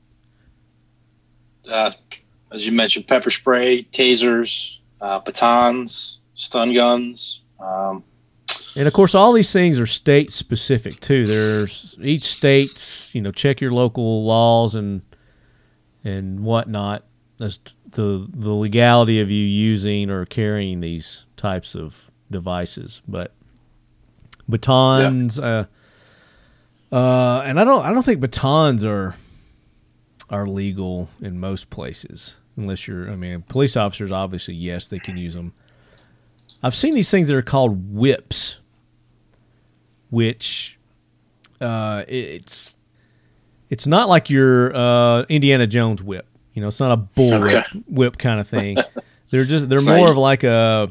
As you mentioned, pepper spray, tasers, batons, stun guns. And of course, all these things are state specific too. There's each state's, check your local laws and whatnot as the legality of you using or carrying these types of devices. But batons, yeah. And I don't think batons are legal in most places, unless police officers, obviously, yes, they can use them. I've seen these things that are called whips, which it's not like your Indiana Jones whip. It's not a bull whip kind of thing. They're more of like a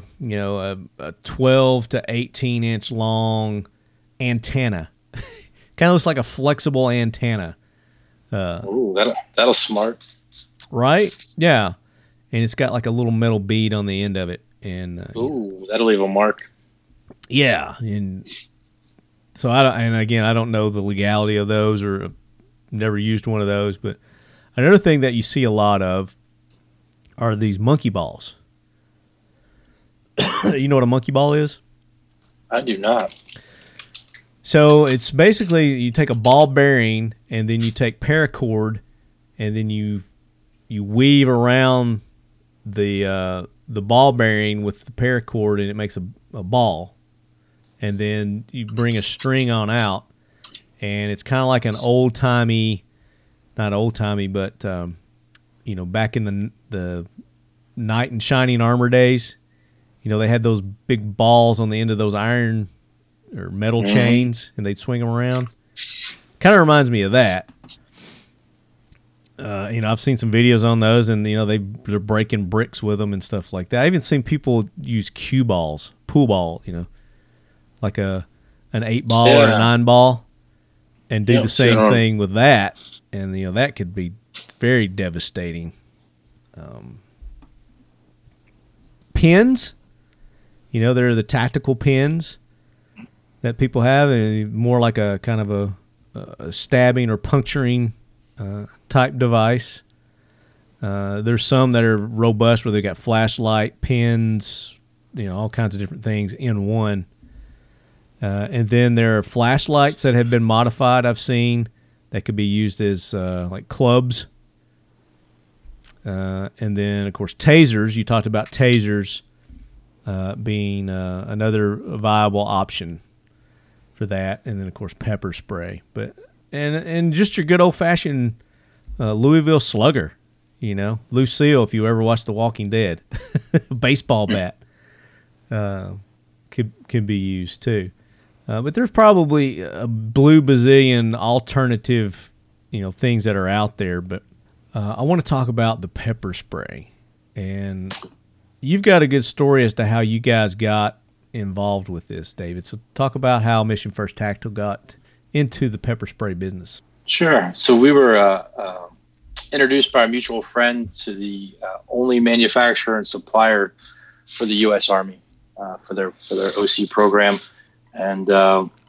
12 to 18 inch long antenna. Kind of looks like a flexible antenna. Ooh, that'll smart. Right? Yeah. And it's got like a little metal bead on the end of it. And that'll leave a mark. Yeah. And so I don't know the legality of those, or never used one of those. But another thing that you see a lot of are these monkey balls. You know what a monkey ball is? I do not. So it's basically you take a ball bearing and then you take paracord and then you weave around the ball bearing with the paracord and it makes a ball. And then you bring a string on out and it's kind of like an old-timey, not old-timey, but back in the knight in shining armor days, they had those big balls on the end of those iron or metal chains, and they'd swing them around. Kind of reminds me of that. I've seen some videos on those, and they're breaking bricks with them and stuff like that. I even seen people use cue balls, pool ball, like an 8-ball or a 9-ball, and do the same thing with that. And that could be very devastating. Pins, they're the tactical pins that people have, and more like a kind of a stabbing or puncturing type device. There's some that are robust where they've got flashlight, pins, all kinds of different things in one. And then there are flashlights that have been modified, I've seen, that could be used as like clubs. And then, of course, tasers. You talked about tasers being another viable option for that. And then, of course, pepper spray. But and just your good old-fashioned Louisville slugger, you know. Lucille, if you ever watched The Walking Dead. Baseball bat could be used, too. But there's probably a blue bazillion alternative, you know, things that are out there, but... I want to talk about the pepper spray, and you've got a good story as to how you guys got involved with this, David. So talk about how Mission First Tactical got into the pepper spray business. Sure. So we were introduced by a mutual friend to the only manufacturer and supplier for the U.S. Army for their OC program, and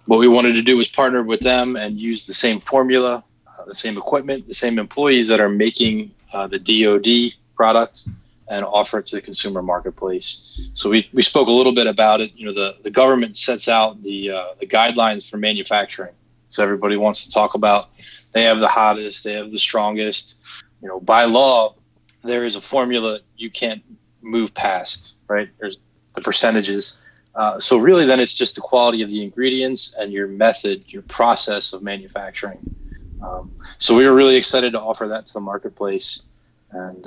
what we wanted to do was partner with them and use the same formula, the same equipment, the same employees that are making the DoD products and offer it to the consumer marketplace. So we spoke a little bit about it. You know, the government sets out the guidelines for manufacturing. So everybody wants to talk about they have the hottest, they have the strongest. You know, by law, there is a formula you can't move past, right? There's the percentages. So really then it's just the quality of the ingredients and your method, your process of manufacturing. So we were really excited to offer that to the marketplace, and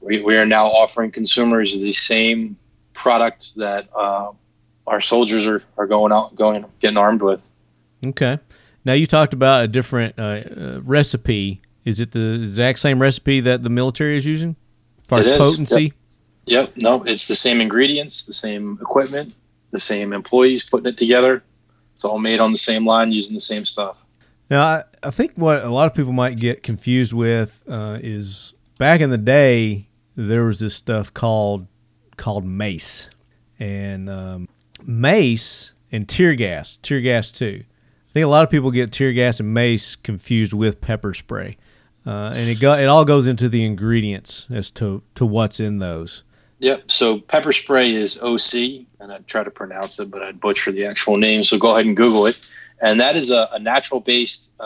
we are now offering consumers the same product that our soldiers are getting armed with. Okay. Now you talked about a different recipe. Is it the exact same recipe that the military is using? As far as potency? Yep. No, it's the same ingredients, the same equipment, the same employees putting it together. It's all made on the same line using the same stuff. Now, I think what a lot of people might get confused with is back in the day, there was this stuff called mace. And mace and tear gas too. I think a lot of people get tear gas and mace confused with pepper spray. And it all goes into the ingredients as to what's in those. Yep, so pepper spray is OC, and I try to pronounce it, but I'd butcher the actual name, so go ahead and Google it. And that is a natural-based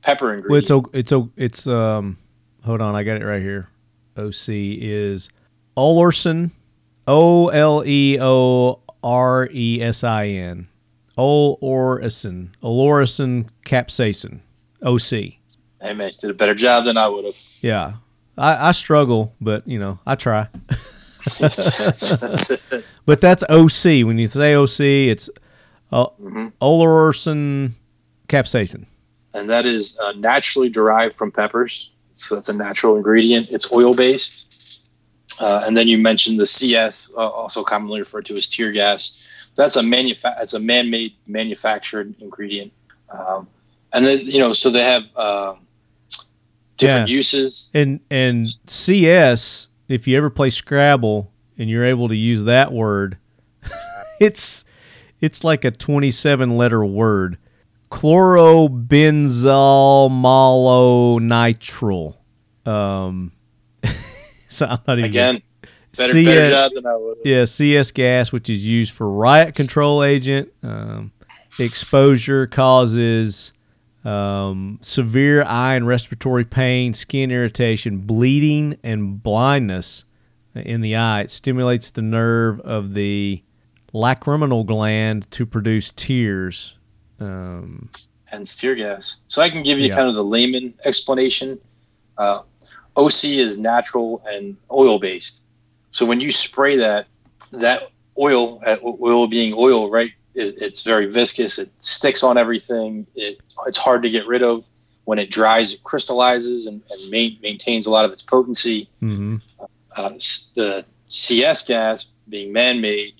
pepper ingredient. Well, it's hold on, I got it right here. OC is Oleresin, Oleresin, Oleresin capsaicin, OC. Hey, man, you did a better job than I would have. Yeah, I struggle, but, you know, I try. That's it. But that's OC. When you say OC, it's... Oleresin capsaicin. And that is naturally derived from peppers. So that's a natural ingredient. It's oil-based. And then you mentioned the CF, also commonly referred to as tear gas. That's It's a man-made manufactured ingredient. And then, you know, so they have different uses. And CS, if you ever play Scrabble and you're able to use that word, It's like a 27-letter word. Chlorobenzalmalonitrile. So I'm not even... Again, better job than I would have. Yeah, CS gas, which is used for riot control agent. Exposure causes severe eye and respiratory pain, skin irritation, bleeding, and blindness in the eye. It stimulates the nerve of the... lacrimal gland to produce tears. Hence tear gas. So I can give you kind of the layman explanation. OC is natural and oil-based. So when you spray that oil being oil, right, it's very viscous. It sticks on everything. It's hard to get rid of. When it dries, it crystallizes and maintains a lot of its potency. Mm-hmm. The CS gas, being man-made,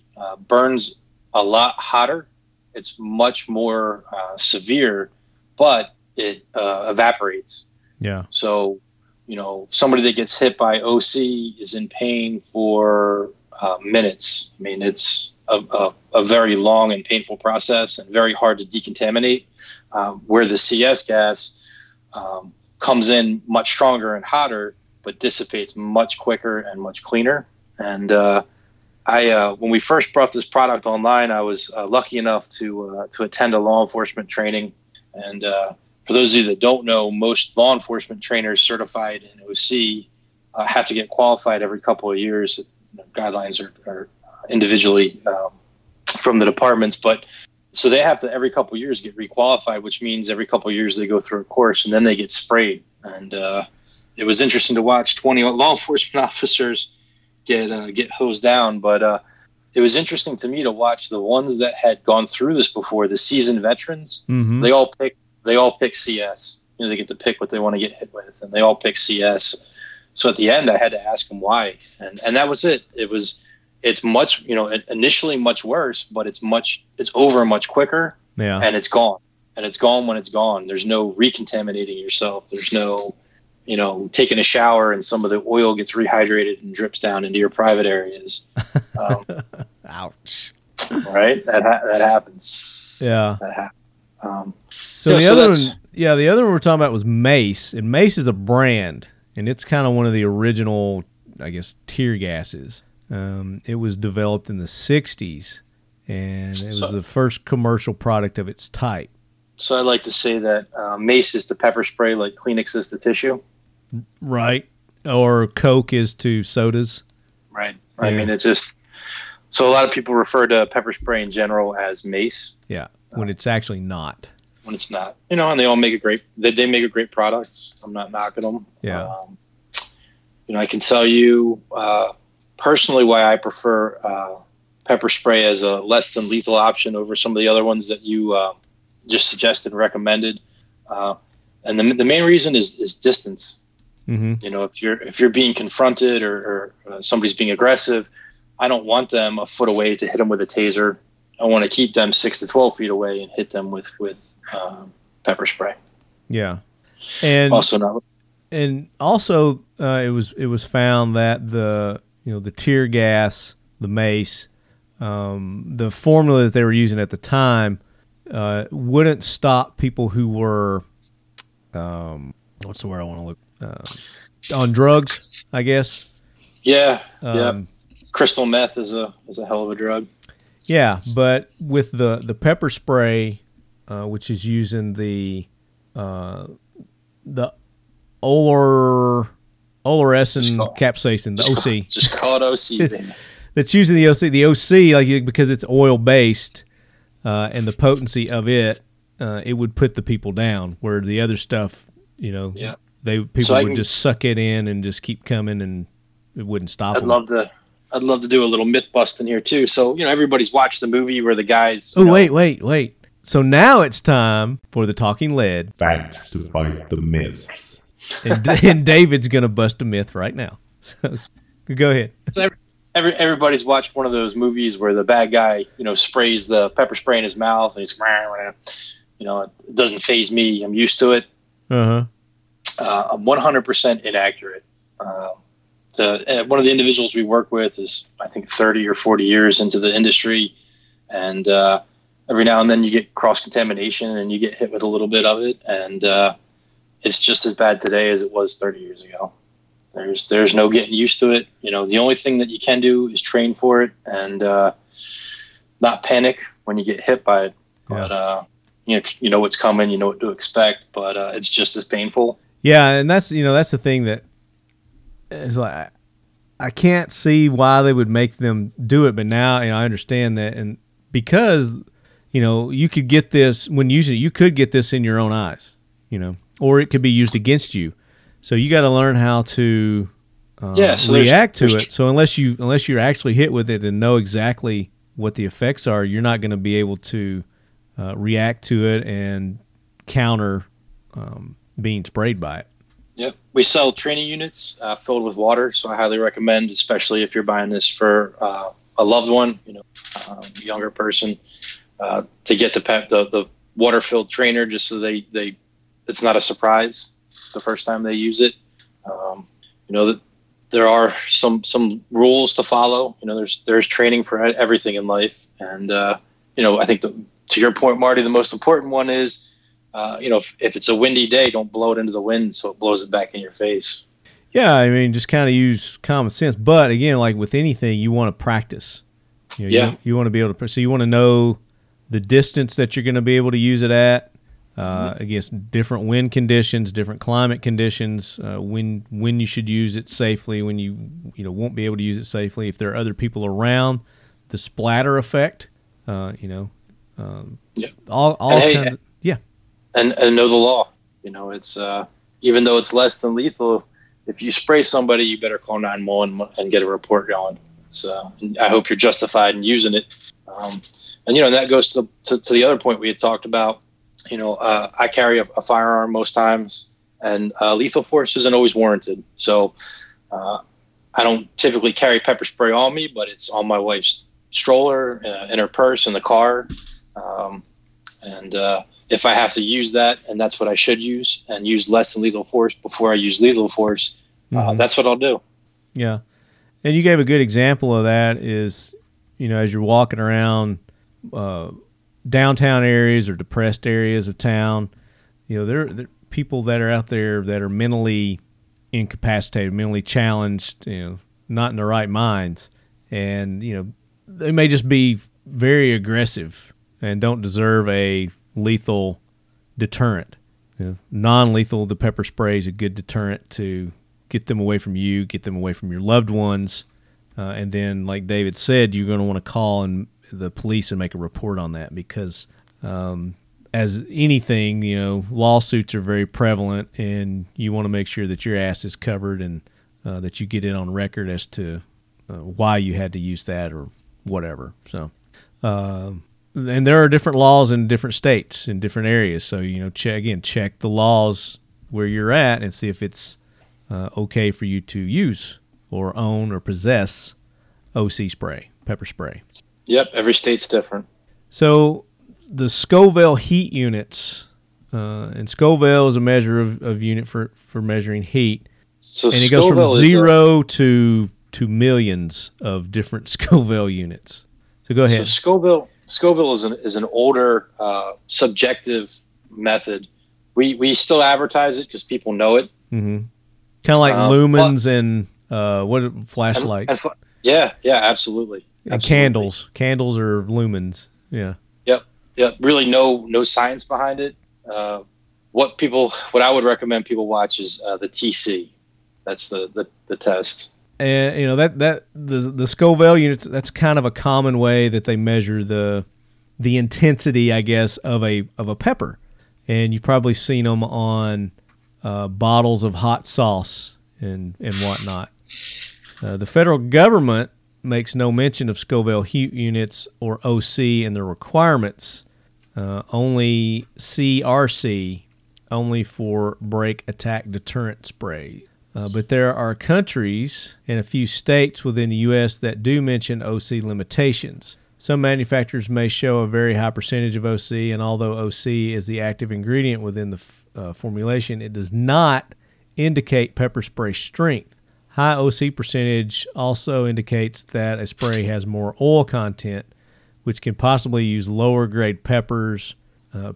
burns a lot hotter. It's much more severe, but it evaporates. Yeah. So, you know, somebody that gets hit by OC is in pain for minutes. I mean, it's a very long and painful process and very hard to decontaminate, where the CS gas comes in much stronger and hotter, but dissipates much quicker and much cleaner. And When we first brought this product online, I was lucky enough to attend a law enforcement training. And for those of you that don't know, most law enforcement trainers certified in OC have to get qualified every couple of years. Guidelines are individually from the departments, but so they have to every couple of years get requalified, which means every couple of years they go through a course and then they get sprayed. And it was interesting to watch 20 law enforcement officers get hosed down, but it was interesting to me to watch the ones that had gone through this before, the seasoned veterans. Mm-hmm. They all pick CS. You know, they get to pick what they want to get hit with, and they all pick CS. So at the end, I had to ask them why, and that was it. It's much, initially much worse, but it's over much quicker, and it's gone. And it's gone when it's gone. There's no recontaminating yourself. There's no, taking a shower and some of the oil gets rehydrated and drips down into your private areas. Ouch. Right? That happens. Yeah. That happens. The other one we're talking about was Mace. And Mace is a brand, and it's kind of one of the original, I guess, tear gases. It was developed in the 60s, and it was the first commercial product of its type. So I like to say that Mace is the pepper spray like Kleenex is the tissue. Right. Or Coke is to sodas. Right. Yeah. I mean, it's just – so a lot of people refer to pepper spray in general as Mace. Yeah, when it's actually not. When it's not. And they all make a great – they make a great product. I'm not knocking them. Yeah. I can tell you personally why I prefer pepper spray as a less than lethal option over some of the other ones that you just suggested and recommended. And the main reason is distance. Mm-hmm. If you're being confronted or somebody's being aggressive, I don't want them a foot away to hit them with a taser. I want to keep them 6 to 12 feet away and hit them with pepper spray. Yeah. And also, it was found that the tear gas, the Mace, the formula that they were using at the time wouldn't stop people who were, what's the word I want to look, on drugs, I guess. Yeah, yeah. Crystal meth is a hell of a drug. Yeah, but with the pepper spray, which is using the Olorosin capsaicin, the OC. Just call it OC, baby. That's using the OC. The OC, because it's oil-based and the potency of it, it would put the people down, where the other stuff, just suck it in and just keep coming and it wouldn't stop them. I'd love to do a little myth-busting here, too. So, everybody's watched the movie where the guys... Oh, wait. So now it's time for the Talking Lead. Facts to fight the myths. and David's going to bust a myth right now. So go ahead. So everybody's watched one of those movies where the bad guy, sprays the pepper spray in his mouth and he's, it doesn't faze me. I'm used to it. Uh-huh. I'm 100% inaccurate. One of the individuals we work with is, I think, 30 or 40 years into the industry. And every now and then you get cross-contamination and you get hit with a little bit of it. And, it's just as bad today as it was 30 years ago. There's no getting used to it. The only thing that you can do is train for it and not panic when you get hit by it. Yeah. But you know what's coming, you know what to expect, but it's just as painful. Yeah, and that's the thing that is like I can't see why they would make them do it, but now I understand that, and because you could get this when using it, you could get this in your own eyes, or it could be used against you. So you got to learn how to react to it. So unless you're actually hit with it and know exactly what the effects are, you're not going to be able to react to it and counter being sprayed by it. Yep. We sell training units filled with water, so I highly recommend, especially if you're buying this for a loved one, a younger person, to get the water-filled trainer just so they it's not a surprise the first time they use it. That there are some rules to follow. There's training for everything in life, and I think to your point, Marty, the most important one is if it's a windy day, don't blow it into the wind so it blows it back in your face. Yeah, I mean, just kind of use common sense. But again, like with anything, you want to practice. You know, yeah. You want to be able to, so you want to know the distance that you're going to be able to use it at against different wind conditions, different climate conditions, when you should use it safely, when you won't be able to use it safely. If there are other people around, the splatter effect, all kinds of. And know the law. You know, it's even though it's less than lethal, if you spray somebody, you better call 911 and get a report going. So I hope you're justified in using it. And that goes to the other point we had talked about. You know, I carry a firearm most times, and lethal force isn't always warranted. So I don't typically carry pepper spray on me, but it's on my wife's stroller, in her purse, in the car. If I have to use that, and that's what I should use, and use less than lethal force before I use lethal force, that's what I'll do. Yeah. And you gave a good example of that is, you know, as you're walking around downtown areas or depressed areas of town, you know, there are people that are out there that are mentally incapacitated, mentally challenged, you know, not in the right minds. And, you know, they may just be very aggressive and don't deserve a lethal deterrent. You know, non-lethal, the pepper spray is a good deterrent to get them away from you, get them away from your loved ones. And then, like David said, you're going to want to call the police and make a report on that because, as anything, you know, lawsuits are very prevalent, and you want to make sure that your ass is covered and that you get it on record as to why you had to use that or whatever. So, and there are different laws in different states, in different areas. So, you know, check the laws where you're at and see if it's okay for you to use or own or possess OC spray, pepper spray. Yep, every state's different. So the Scoville heat units, and Scoville is a measure of unit for measuring heat. So and it goes from zero to millions of different Scoville units. So go ahead. So Scoville is an older subjective method. We still advertise it because people know it. Mm-hmm. Kind of like lumens and flashlights. Absolutely. And candles or lumens. Yeah. Yep. Really, no science behind it. What I would recommend people watch is the TC. That's the test. And you know that the Scoville units. That's kind of a common way that they measure the intensity, I guess, of a pepper. And you've probably seen them on bottles of hot sauce and whatnot. The federal government makes no mention of Scoville heat units or OC and their requirements, only CRC, only for break attack deterrent spray. But there are countries and a few states within the U.S. that do mention OC limitations. Some manufacturers may show a very high percentage of OC, and although OC is the active ingredient within the formulation, it does not indicate pepper spray strength. High OC percentage also indicates that a spray has more oil content, which can possibly use lower grade peppers,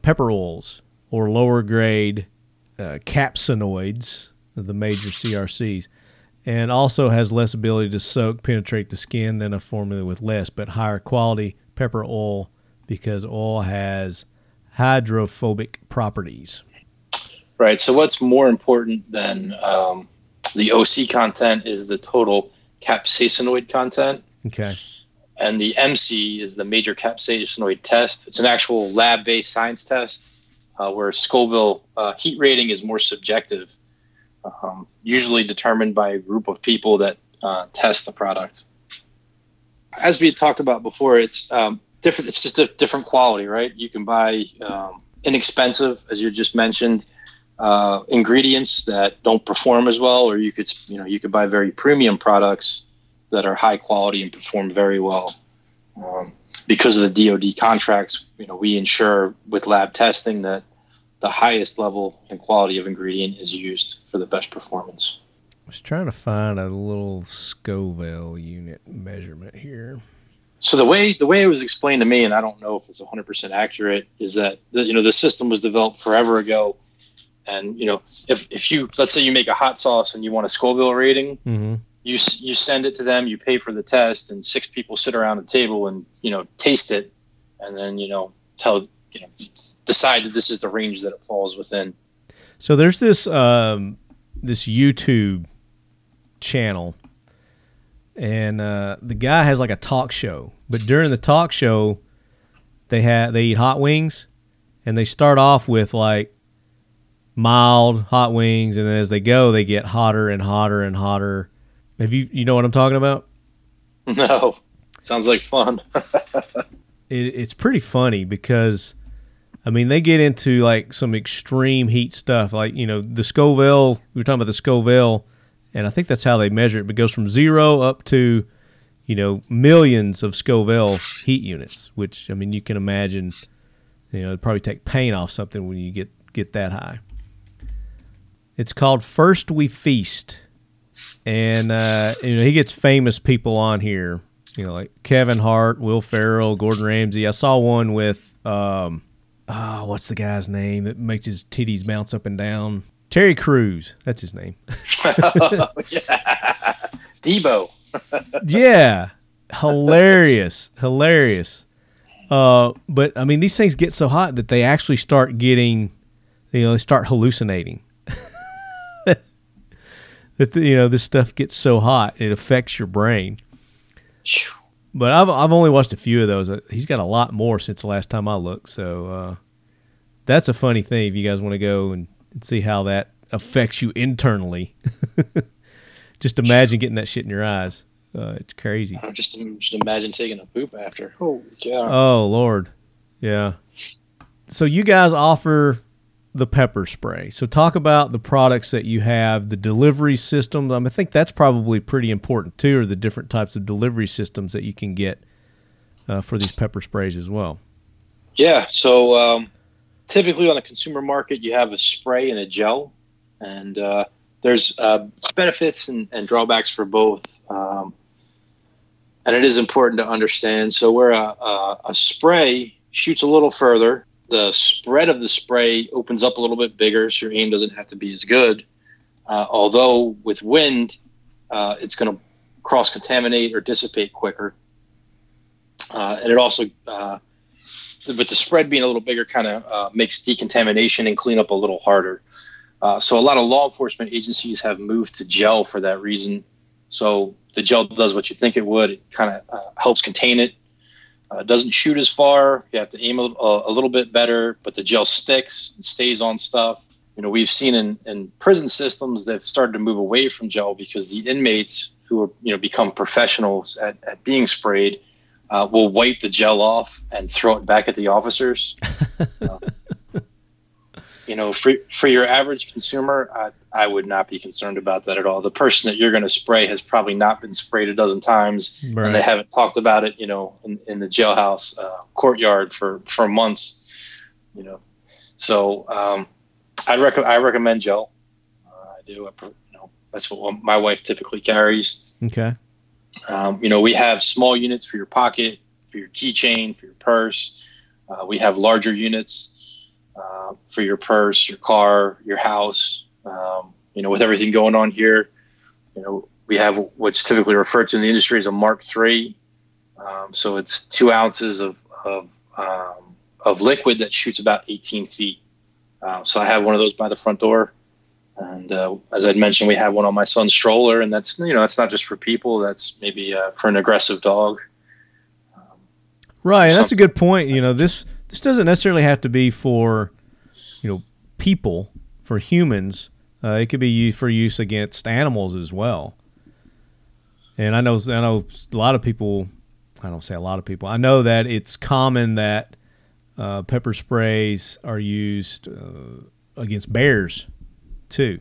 pepper oils, or lower grade capsinoids, the major CRCs, and also has less ability to soak, penetrate the skin than a formula with less but higher quality pepper oil because oil has hydrophobic properties. Right. So what's more important than the OC content is the total capsaicinoid content. Okay. And the MC is the major capsaicinoid test. It's an actual lab-based science test where Scoville heat rating is more subjective, usually determined by a group of people that test the product. As we talked about before, it's different. It's just a different quality, right? You can buy inexpensive, as you just mentioned, ingredients that don't perform as well, or you could buy very premium products that are high quality and perform very well. Because of the DoD contracts, you know, we ensure with lab testing that the highest level and quality of ingredient is used for the best performance. I was trying to find a little Scoville unit measurement here. So the way it was explained to me, and I don't know if it's 100% accurate, is that the system was developed forever ago. And, you know, if you, let's say you make a hot sauce and you want a Scoville rating, mm-hmm. you send it to them, you pay for the test, and 6 people sit around a table and, you know, taste it, and then, you know, decide that this is the range that it falls within. So there's this this YouTube channel, and the guy has like a talk show. But during the talk show, they eat hot wings, and they start off with like mild hot wings, and then as they go, they get hotter and hotter and hotter. Have you know what I'm talking about? No, sounds like fun. It's pretty funny because, I mean, they get into like some extreme heat stuff. Like, you know, the Scoville, we were talking about the Scoville, and I think that's how they measure it, but it goes from 0 up to, you know, millions of Scoville heat units, which, I mean, you can imagine, you know, it'd probably take paint off something when you get that high. It's called First We Feast. And, you know, he gets famous people on here, you know, like Kevin Hart, Will Ferrell, Gordon Ramsay. I saw one with, what's the guy's name that makes his titties bounce up and down? Terry Crews. That's his name. Oh, yeah. Debo. Yeah. Hilarious. Hilarious. But, I mean, these things get so hot that they actually start getting, you know, they start hallucinating. That, you know, this stuff gets so hot, it affects your brain. But I've only watched a few of those. He's got a lot more since the last time I looked. So that's a funny thing if you guys want to go and see how that affects you internally. Just imagine getting that shit in your eyes. It's crazy. Just imagine taking a poop after. Oh, yeah. Oh, Lord. Yeah. So you guys offer the pepper spray. So talk about the products that you have, the delivery systems. I mean, I think that's probably pretty important too, or the different types of delivery systems that you can get for these pepper sprays as well. Yeah. So typically on the consumer market, you have a spray and a gel, and there's benefits and drawbacks for both. And it is important to understand. So where a spray shoots a little further, the spread of the spray opens up a little bit bigger, so your aim doesn't have to be as good. Although with wind, it's going to cross-contaminate or dissipate quicker. And it also, with the spread being a little bigger, kind of makes decontamination and cleanup a little harder. So a lot of law enforcement agencies have moved to gel for that reason. So the gel does what you think it would. It kind of helps contain it. Doesn't shoot as far. You have to aim a little bit better, but the gel sticks and stays on stuff. You know, we've seen in prison systems that have started to move away from gel because the inmates who are, you know, become professionals at being sprayed will wipe the gel off and throw it back at the officers. You know, for your average consumer, I would not be concerned about that at all. The person that you're going to spray has probably not been sprayed a dozen times, right, and they haven't talked about it, you know, in the jailhouse courtyard for months, you know. So I recommend gel. I do. That's what my wife typically carries. Okay. You know, we have small units for your pocket, for your keychain, for your purse. We have larger units for your purse, your car, your house. You know, with everything going on here, you know, we have what's typically referred to in the industry as a Mark III. So it's 2 ounces of liquid that shoots about 18 feet. So I have one of those by the front door. And as I'd mentioned, we have one on my son's stroller, and that's, you know, that's not just for people. That's maybe for an aggressive dog. Right. That's a good point. You know, this doesn't necessarily have to be for, you know, people, for humans. It could be used for use against animals as well. And I know a lot of people, I don't say a lot of people, I know that it's common that pepper sprays are used against bears too.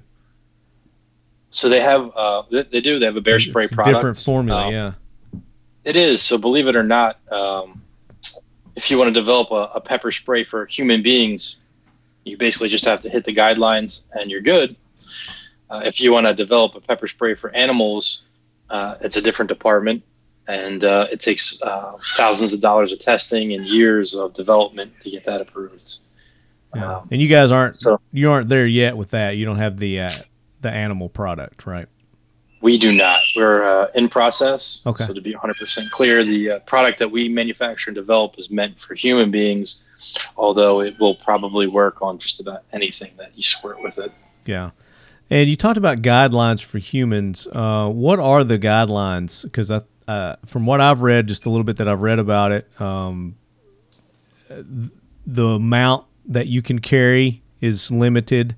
So they have, they have a bear spray product. It's a different formula, yeah. It is. So believe it or not, if you want to develop a pepper spray for human beings, you basically just have to hit the guidelines and you're good. If you want to develop a pepper spray for animals, it's a different department, and it takes thousands of dollars of testing and years of development to get that approved. Yeah. And you guys aren't there yet with that. You don't have the animal product, right? We do not. We're in process. Okay. So to be 100% clear, the product that we manufacture and develop is meant for human beings, although it will probably work on just about anything that you squirt with it. Yeah. And you talked about guidelines for humans. What are the guidelines? Because from what I've read, just a little bit that I've read about it, the amount that you can carry is limited.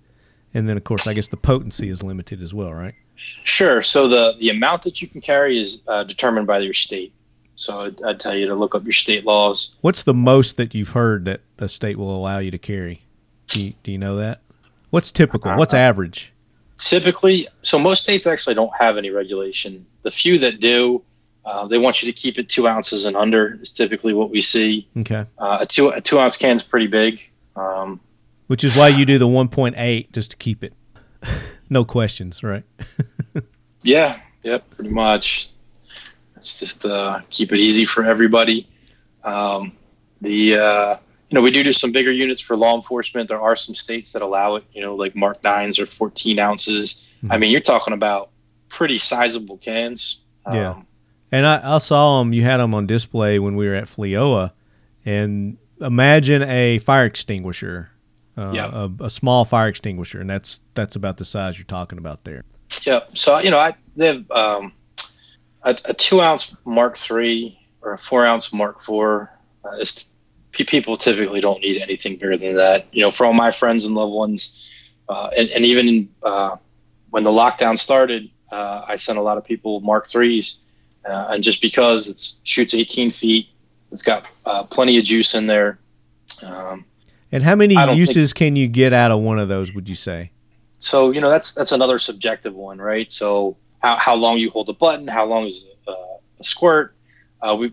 And then, of course, I guess the potency is limited as well, right? Sure. So the amount that you can carry is determined by your state. So I'd tell you to look up your state laws. What's the most that you've heard that a state will allow you to carry? Do you know that? What's typical? What's average? Typically, so most states actually don't have any regulation. The few that do, they want you to keep it 2 ounces and under is typically what we see. Okay. A 2 ounce can's pretty big. Which is why you do the 1.8 just to keep it. No questions, right? Yeah. Yep. Pretty much. It's just keep it easy for everybody. We do some bigger units for law enforcement. There are some states that allow it, like Mark 9s or 14 ounces. Mm-hmm. I mean, you're talking about pretty sizable cans. Yeah. And I saw them, you had them on display when we were at FLEOA. And imagine a fire extinguisher, a small fire extinguisher. And that's about the size you're talking about there. Yeah. So, they have a 2 ounce Mark 3 or a 4 ounce Mark 4. People typically don't need anything bigger than that. For all my friends and loved ones, and even when the lockdown started, I sent a lot of people Mark 3s. And just because it shoots 18 feet, it's got plenty of juice in there. And how many uses can you get out of one of those, would you say? So, that's another subjective one, right? So how long you hold the button, how long is a squirt? In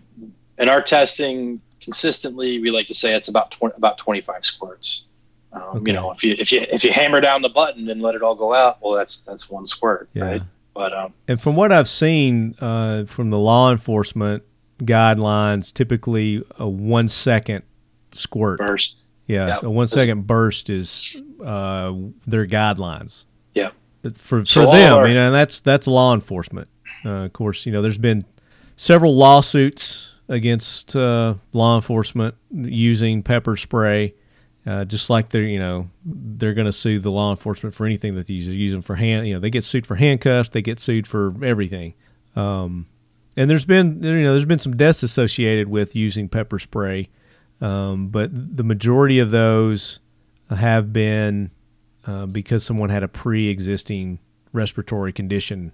our testing, consistently, we like to say it's about 25 squirts. Okay. If you hammer down the button and let it all go out, well, that's one squirt, yeah. Right? But and from what I've seen from the law enforcement guidelines, typically a 1 second squirt burst. Yeah, yep. A 1 second burst is their guidelines. Yeah, for them, and that's law enforcement. Of course, there's been several lawsuits against law enforcement using pepper spray, just like they're going to sue the law enforcement for anything that they use them for hand. They get sued for handcuffs, they get sued for everything. And there's been some deaths associated with using pepper spray, but the majority of those have been because someone had a pre-existing respiratory condition,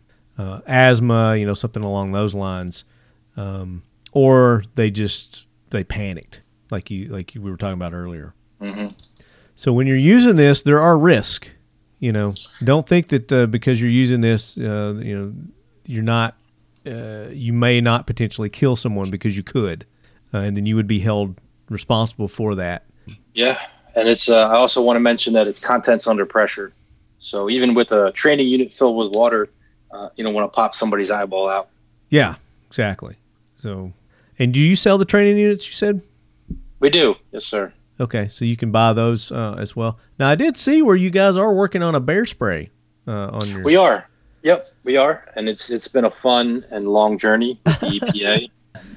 asthma, something along those lines. Or they panicked, like we were talking about earlier. Mm-hmm. So when you're using this, there are risks. Don't think that because you're using this, you're not. You may not potentially kill someone because you could, and then you would be held responsible for that. Yeah, and it's. I also want to mention that its contents under pressure. So even with a training unit filled with water, you don't want to pop somebody's eyeball out. Yeah, exactly. So, and do you sell the training units, you said? We do. Yes, sir. Okay. So you can buy those as well. Now, I did see where you guys are working on a bear spray on your... We are. Yep, we are. And it's been a fun and long journey with the EPA.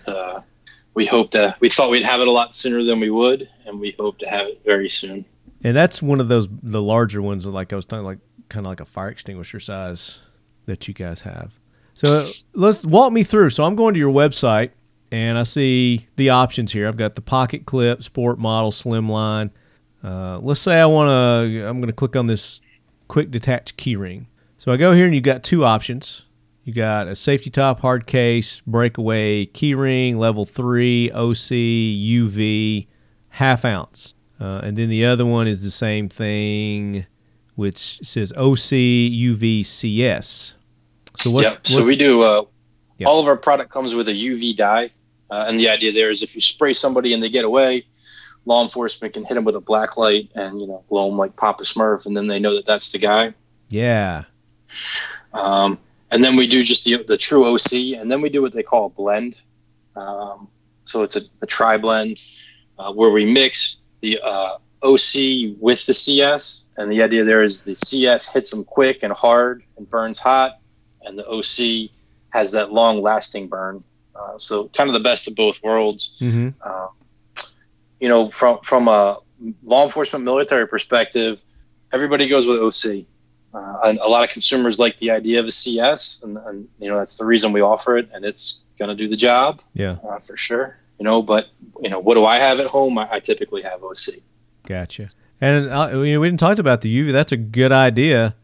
And, we thought we'd have it a lot sooner than we would, and we hope to have it very soon. And that's one of those, the larger ones, like I was talking, like kind of like a fire extinguisher size that you guys have. So let's walk me through. So I'm going to your website, and I see the options here. I've got the pocket clip, sport model, slimline. Let's say I'm going to click on this quick detach keyring. So I go here, and you've got two options. You got a safety top, hard case, breakaway keyring, level 3, OC, UV, half ounce. And then the other one is the same thing, which says OC, UV, CS. So we do all of our product comes with a UV dye, and the idea there is if you spray somebody and they get away, law enforcement can hit them with a black light and glow them like Papa Smurf, and then they know that that's the guy. Yeah. And then we do just the true OC, and then we do what they call a blend. So it's a tri blend where we mix the OC with the CS, and the idea there is the CS hits them quick and hard and burns hot, and the OC has that long-lasting burn. So kind of the best of both worlds. Mm-hmm. You know, from a law enforcement military perspective, everybody goes with OC. And a lot of consumers like the idea of a CS, and you know, that's the reason we offer it, and it's going to do the job. Yeah, for sure. You know, but you know, what do I have at home? I typically have OC. Gotcha. And you know, we didn't talk about the UV. That's a good idea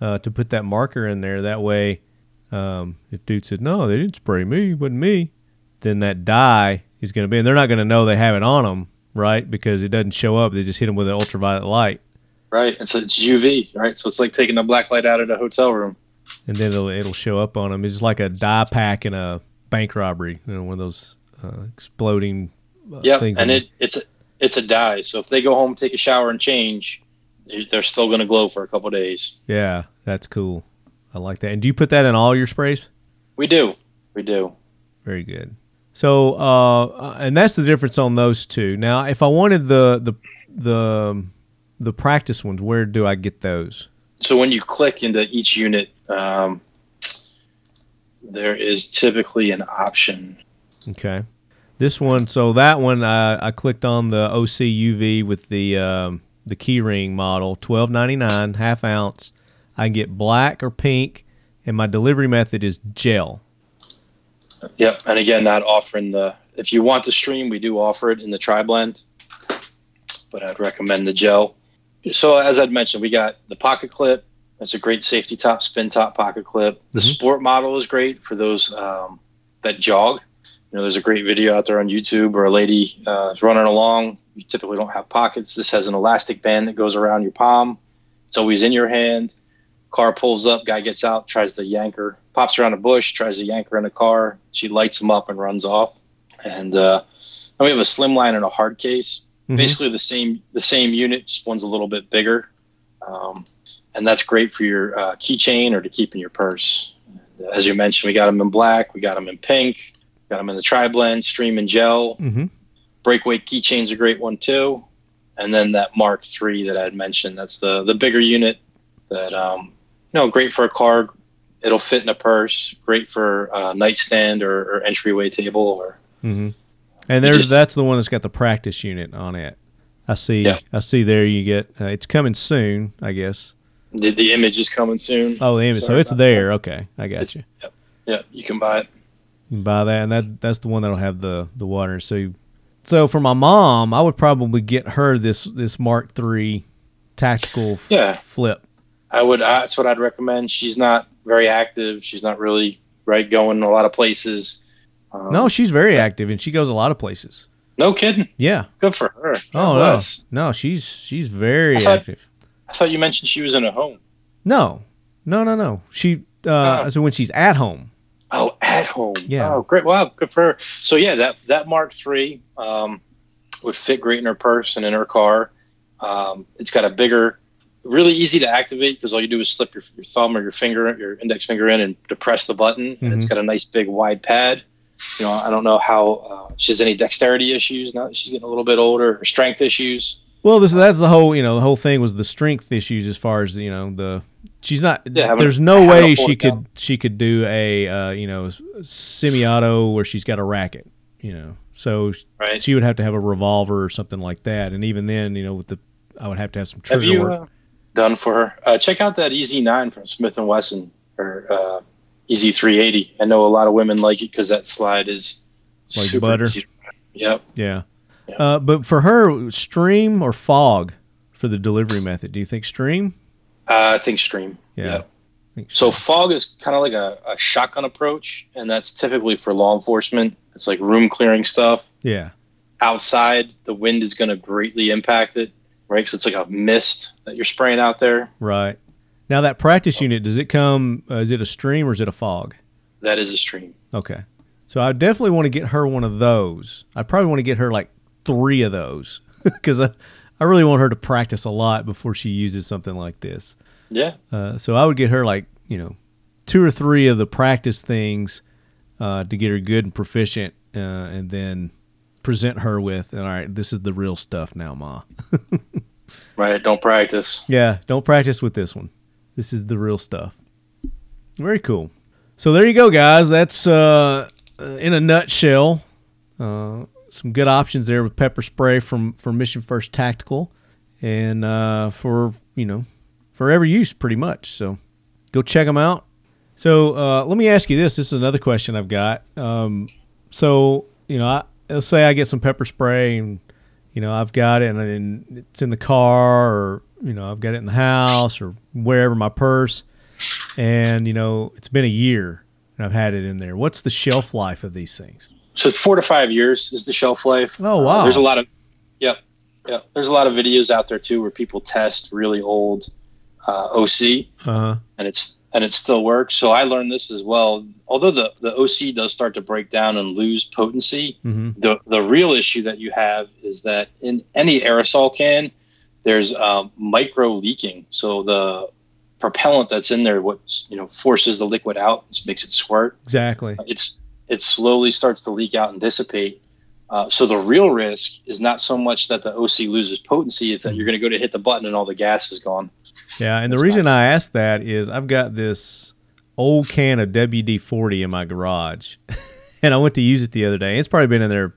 to put that marker in there. That way, if dude said, "No, they didn't spray me, it wasn't me," then that dye is going to be, and they're not going to know they have it on them, right? Because it doesn't show up. They just hit them with an ultraviolet light. Right, and so it's UV, right? So it's like taking a black light out of the hotel room. And then it'll show up on them. It's like a dye pack in a bank robbery, you know, one of those exploding things. Yeah, and it's a dye. So if they go home, take a shower, and change, they're still going to glow for a couple of days. Yeah, that's cool. I like that. And do you put that in all your sprays? We do. Very good. So, and that's the difference on those two. Now, if I wanted the practice ones, where do I get those? So when you click into each unit, there is typically an option. Okay. This one, so that one, I clicked on the OC UV with the key ring model, $12.99, half ounce. I can get black or pink, and my delivery method is gel. Yep, and again, not offering the, if you want the stream, we do offer it in the tri-blend, but I'd recommend the gel. So as I'd mentioned, we got the pocket clip. That's a great safety top, spin top pocket clip. The sport model is great for those that jog. You know, there's a great video out there on YouTube where a lady is running along. You typically don't have pockets. This has an elastic band that goes around your palm. It's always in your hand. Car pulls up, guy gets out, tries to yank her, pops around a bush, tries to yank her in the car. She lights him up and runs off. And we have a slim line and a hard case. Mm-hmm. Basically the same unit, just one's a little bit bigger. And that's great for your keychain or to keep in your purse. And, as you mentioned, we got them in black, we got them in pink, got them in the tri-blend, stream and gel. Mm-hmm. Breakaway keychain's a great one too. And then that Mark III that I had mentioned, that's the bigger unit that, you know, great for a car. It'll fit in a purse, great for a nightstand or entryway table or... Mm-hmm. And that's the one that's got the practice unit on it. I see. Yeah. I see. There you get. It's coming soon, I guess. The image is coming soon. Oh, the image. Sorry, so it's there. That. Okay, I got you. Yeah, yep. You can buy it. You can buy that, and that's the one that'll have the water. So for my mom, I would probably get her this Mark III tactical flip. I would. That's what I'd recommend. She's not very active. She's not really going a lot of places. No, she's very active, and she goes a lot of places. No kidding? Yeah. Good for her. No, she's very active. I thought you mentioned she was in a home. No. She so when she's at home. Oh, at home. Yeah. Oh, great. Wow, good for her. So, yeah, that Mark III would fit great in her purse and in her car. It's got a bigger, really easy to activate because all you do is slip your thumb or your finger, your index finger in and depress the button, and it's got a nice big wide pad. You know, I don't know how she has any dexterity issues now that she's getting a little bit older, or strength issues. Well, that's the whole, you know, the whole thing was the strength issues as far as, you know, there's no way she could do a, you know, semi-auto where she's got a racket, you know. So she would have to have a revolver or something like that. And even then, you know, I would have to have some trigger work. Done for her? Check out that EZ9 from Smith & Wesson or Easy 380. I know a lot of women like it because that slide is like super butter. Easy. Yep. Yeah. But for her, stream or fog for the delivery method? Do you think stream? I think stream. Yeah. Think so. So fog is kind of like a shotgun approach, and that's typically for law enforcement. It's like room clearing stuff. Yeah. Outside, the wind is going to greatly impact it, right? Because it's like a mist that you're spraying out there. Right. Now, that practice unit, does it come, is it a stream or is it a fog? That is a stream. Okay. So I definitely want to get her one of those. I probably want to get her like 3 of those because I really want her to practice a lot before she uses something like this. Yeah. So I would get her like, you know, 2 or 3 of the practice things to get her good and proficient and then present her with, all right, this is the real stuff now, Ma. Right, don't practice. Yeah, don't practice with this one. This is the real stuff. Very cool. So there you go, guys. That's in a nutshell. Some good options there with pepper spray from Mission First Tactical, and for every use pretty much. So go check them out. So let me ask you this. This is another question I've got. Let's say I get some pepper spray and, I've got it and it's in the car or, I've got it in the house or wherever, my purse. And, it's been a year and I've had it in there. What's the shelf life of these things? So 4 to 5 years is the shelf life. Oh, wow. There's a lot of, yeah. There's a lot of videos out there too, where people test really old OC and it still works. So I learned this as well. Although the OC does start to break down and lose potency, the real issue that you have is that in any aerosol can, there's micro leaking. So the propellant that's in there, forces the liquid out, makes it squirt. Exactly. It slowly starts to leak out and dissipate. So the real risk is not so much that the OC loses potency, it's that you're going to go to hit the button and all the gas is gone. Yeah, and the reason I asked that is I've got this old can of WD-40 in my garage, and I went to use it the other day. It's probably been in there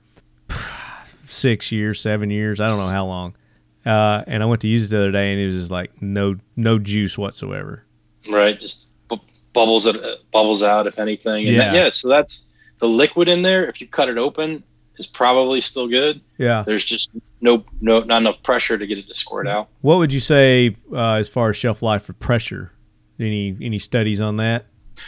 6 years, 7 years, I don't know how long. And I went to use it the other day, and it was just like no juice whatsoever. Right, just bubbles out, if anything. And so that's the liquid in there. If you cut it open, is probably still good. Yeah. There's just not enough pressure to get it to squirt out. What would you say as far as shelf life for pressure? Any studies on that?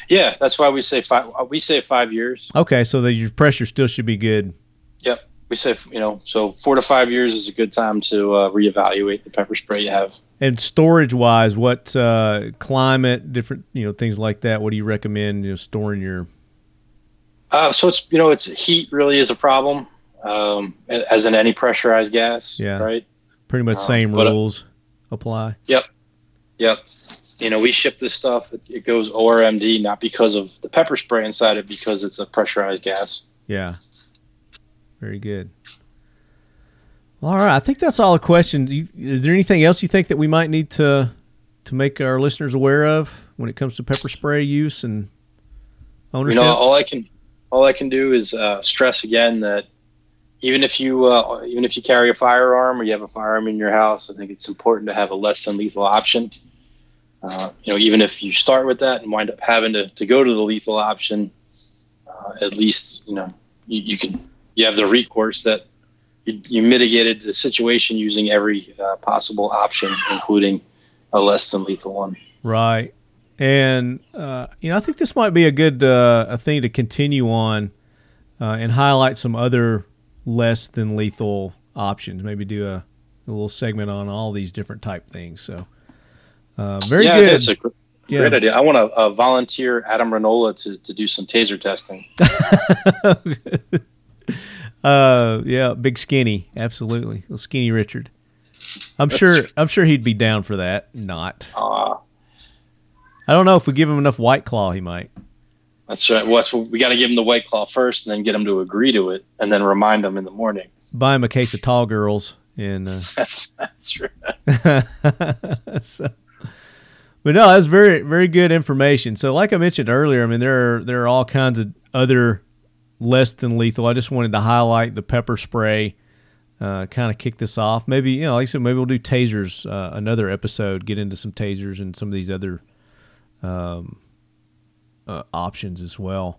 Yeah, that's why we say 5 years. Okay, so that your pressure still should be good. Yep. We say, so 4 to 5 years is a good time to reevaluate the pepper spray you have. And storage-wise, what climate, different, things like that, what do you recommend, storing your... So it's heat really is a problem, as in any pressurized gas. Yeah. Right. Pretty much same rules apply. Yep. We ship this stuff. It goes ORMD, not because of the pepper spray inside it, because it's a pressurized gas. Yeah. Very good. All right. I think that's all the questions. Is there anything else you think that we might need to make our listeners aware of when it comes to pepper spray use and ownership? All I can do is stress again that even if you carry a firearm or you have a firearm in your house, I think it's important to have a less than lethal option. Even if you start with that and wind up having to go to the lethal option, at least you have the recourse that you mitigated the situation using every possible option, including a less than lethal one. Right. And, I think this might be a good a thing to continue on and highlight some other less than lethal options. Maybe do a little segment on all these different type things. So very good. Yeah, that's a great idea. I want to volunteer Adam Ranallo to do some taser testing. Big skinny. Absolutely. Little skinny Richard. I'm sure he'd be down for that. Not. I don't know if we give him enough White Claw, he might. That's right. Well, we got to give him the White Claw first and then get him to agree to it and then remind him in the morning. Buy him a case of Tall Girls. And, that's right. But no, that's very, very good information. So like I mentioned earlier, I mean, there are all kinds of other less than lethal. I just wanted to highlight the pepper spray, kind of kick this off. Maybe, like I said, maybe we'll do tasers, another episode, get into some tasers and some of these other options as well.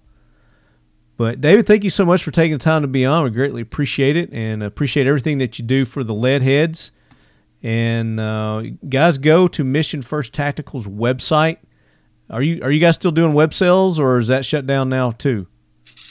But David, thank you so much for taking the time to be on. We greatly appreciate it and appreciate everything that you do for the lead heads. And guys, go to Mission First Tactical's website. Are you guys still doing web sales, or is that shut down now too?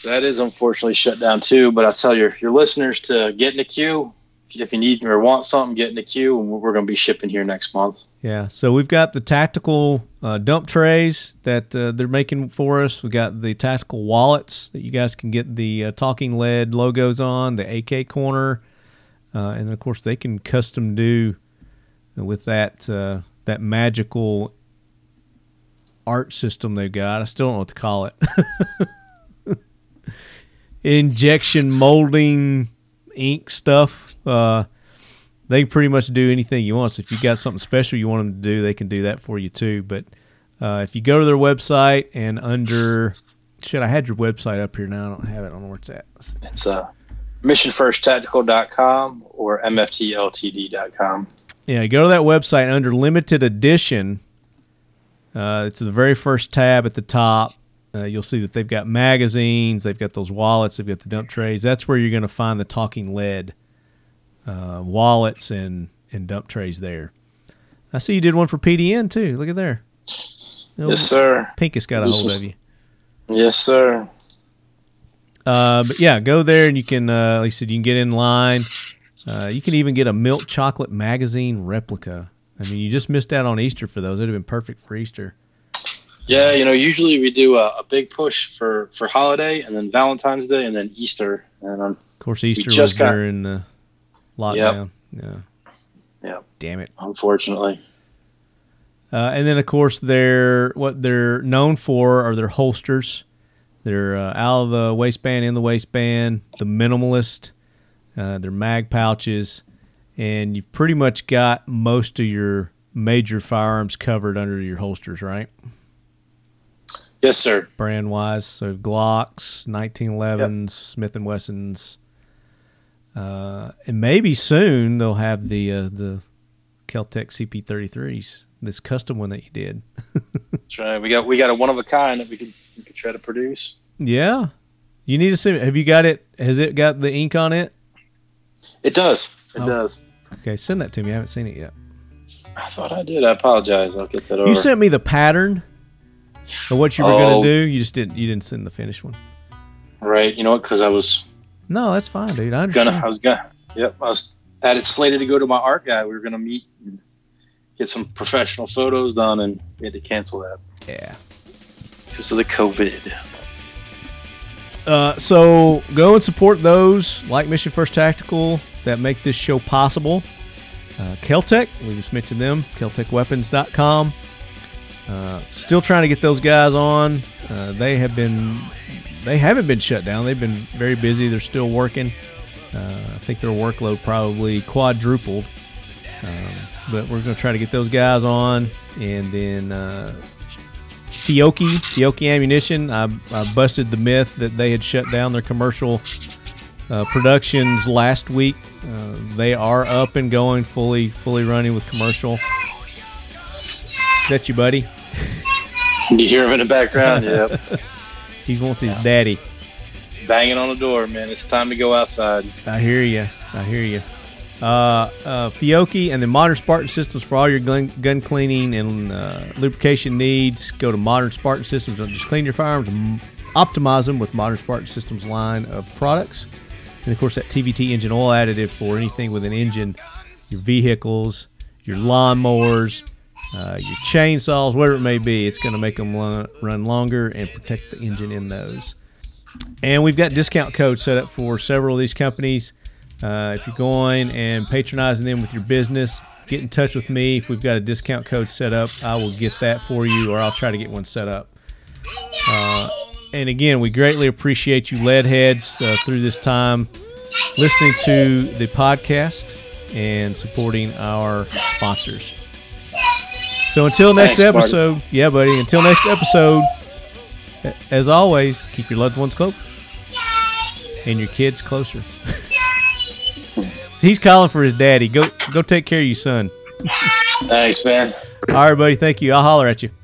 That is unfortunately shut down too, but I tell you, if your listeners to get in the queue, if you need or want something, get in the queue, and we're going to be shipping here next month. Yeah, so we've got the tactical dump trays that they're making for us. We've got the tactical wallets that you guys can get the Talking Lead logos on, the AK corner, and then of course they can custom do with that magical art system they've got. I still don't know what to call it. Injection molding ink stuff. they pretty much do anything you want. So if you got something special you want them to do, they can do that for you too. But if you go to their website and under, shit, I had your website up here now. I don't have it. I don't know where it's at. It's missionfirsttactical.com or mftltd.com. Yeah, go to that website and under limited edition. It's the very first tab at the top. You'll see that they've got magazines, they've got those wallets, they've got the dump trays. That's where you're going to find the Talking Lead wallets and dump trays there. I see you did one for PDN, too. Look at there. Yes, sir. Pink has got a hold of you. Yes, sir. But, yeah, go there, and you can, like I said, you can get in line. You can even get a milk chocolate magazine replica. I mean, you just missed out on Easter for those. It would have been perfect for Easter. Yeah, you know, usually we do a big push for holiday, and then Valentine's Day, and then Easter. And of course, Easter was during the lockdown. Yep. Yeah. Yeah. Damn it. Unfortunately. And then, of course, what they're known for are their holsters. They're out of the waistband, in the waistband, the minimalist, their mag pouches, and you've pretty much got most of your major firearms covered under your holsters, right? Yes, sir. Brand-wise, so Glocks, 1911s, yep. Smith & Wessons. And maybe soon they'll have the Kel-Tec CP33s, this custom one that you did. That's right. We got a one-of-a-kind that we could try to produce. Yeah. You need to see it. Have you got it? Has it got the ink on it? It does. It does. Okay, send that to me. I haven't seen it yet. I thought I did. I apologize. I'll get that over. You sent me the pattern. So what you were going to do, you didn't send the finished one. Right. You know what? Because I was... No, that's fine, dude. I understand. I was at it slated to go to my art guy. We were going to meet and get some professional photos done, and we had to cancel that. Yeah. Because of the COVID. So go and support those like Mission First Tactical that make this show possible. Kel-Tec, we just mentioned them, keltecweapons.com. Still trying to get those guys on. They haven't been shut down. They've been very busy. They're still working. I think their workload probably quadrupled. But we're going to try to get those guys on. And then Fiocchi Ammunition. I busted the myth that they had shut down their commercial productions last week. They are up and going, fully running with commercial. That you, buddy? You hear him in the background? Yep. He wants his daddy. Banging on the door, man. It's time to go outside. I hear you. Fiocchi and the Modern Spartan Systems for all your gun cleaning and lubrication needs. Go to Modern Spartan Systems. Don't just clean your firearms. Optimize them with Modern Spartan Systems line of products. And, of course, that TVT engine oil additive for anything with an engine, your vehicles, your lawnmowers, your chainsaws, whatever it may be. It's going to make them run longer and protect the engine in those. And we've got discount codes set up for several of these companies. If you're going and patronizing them with your business, get in touch with me. If we've got a discount code set up, I will get that for you, or I'll try to get one set up. And again, we greatly appreciate you lead heads through this time listening to the podcast and supporting our sponsors. So until next episode, Marty. Yeah, buddy, until next episode, as always, keep your loved ones close and your kids closer. He's calling for his daddy. Go take care of your son. Thanks, man. All right, buddy. Thank you. I'll holler at you.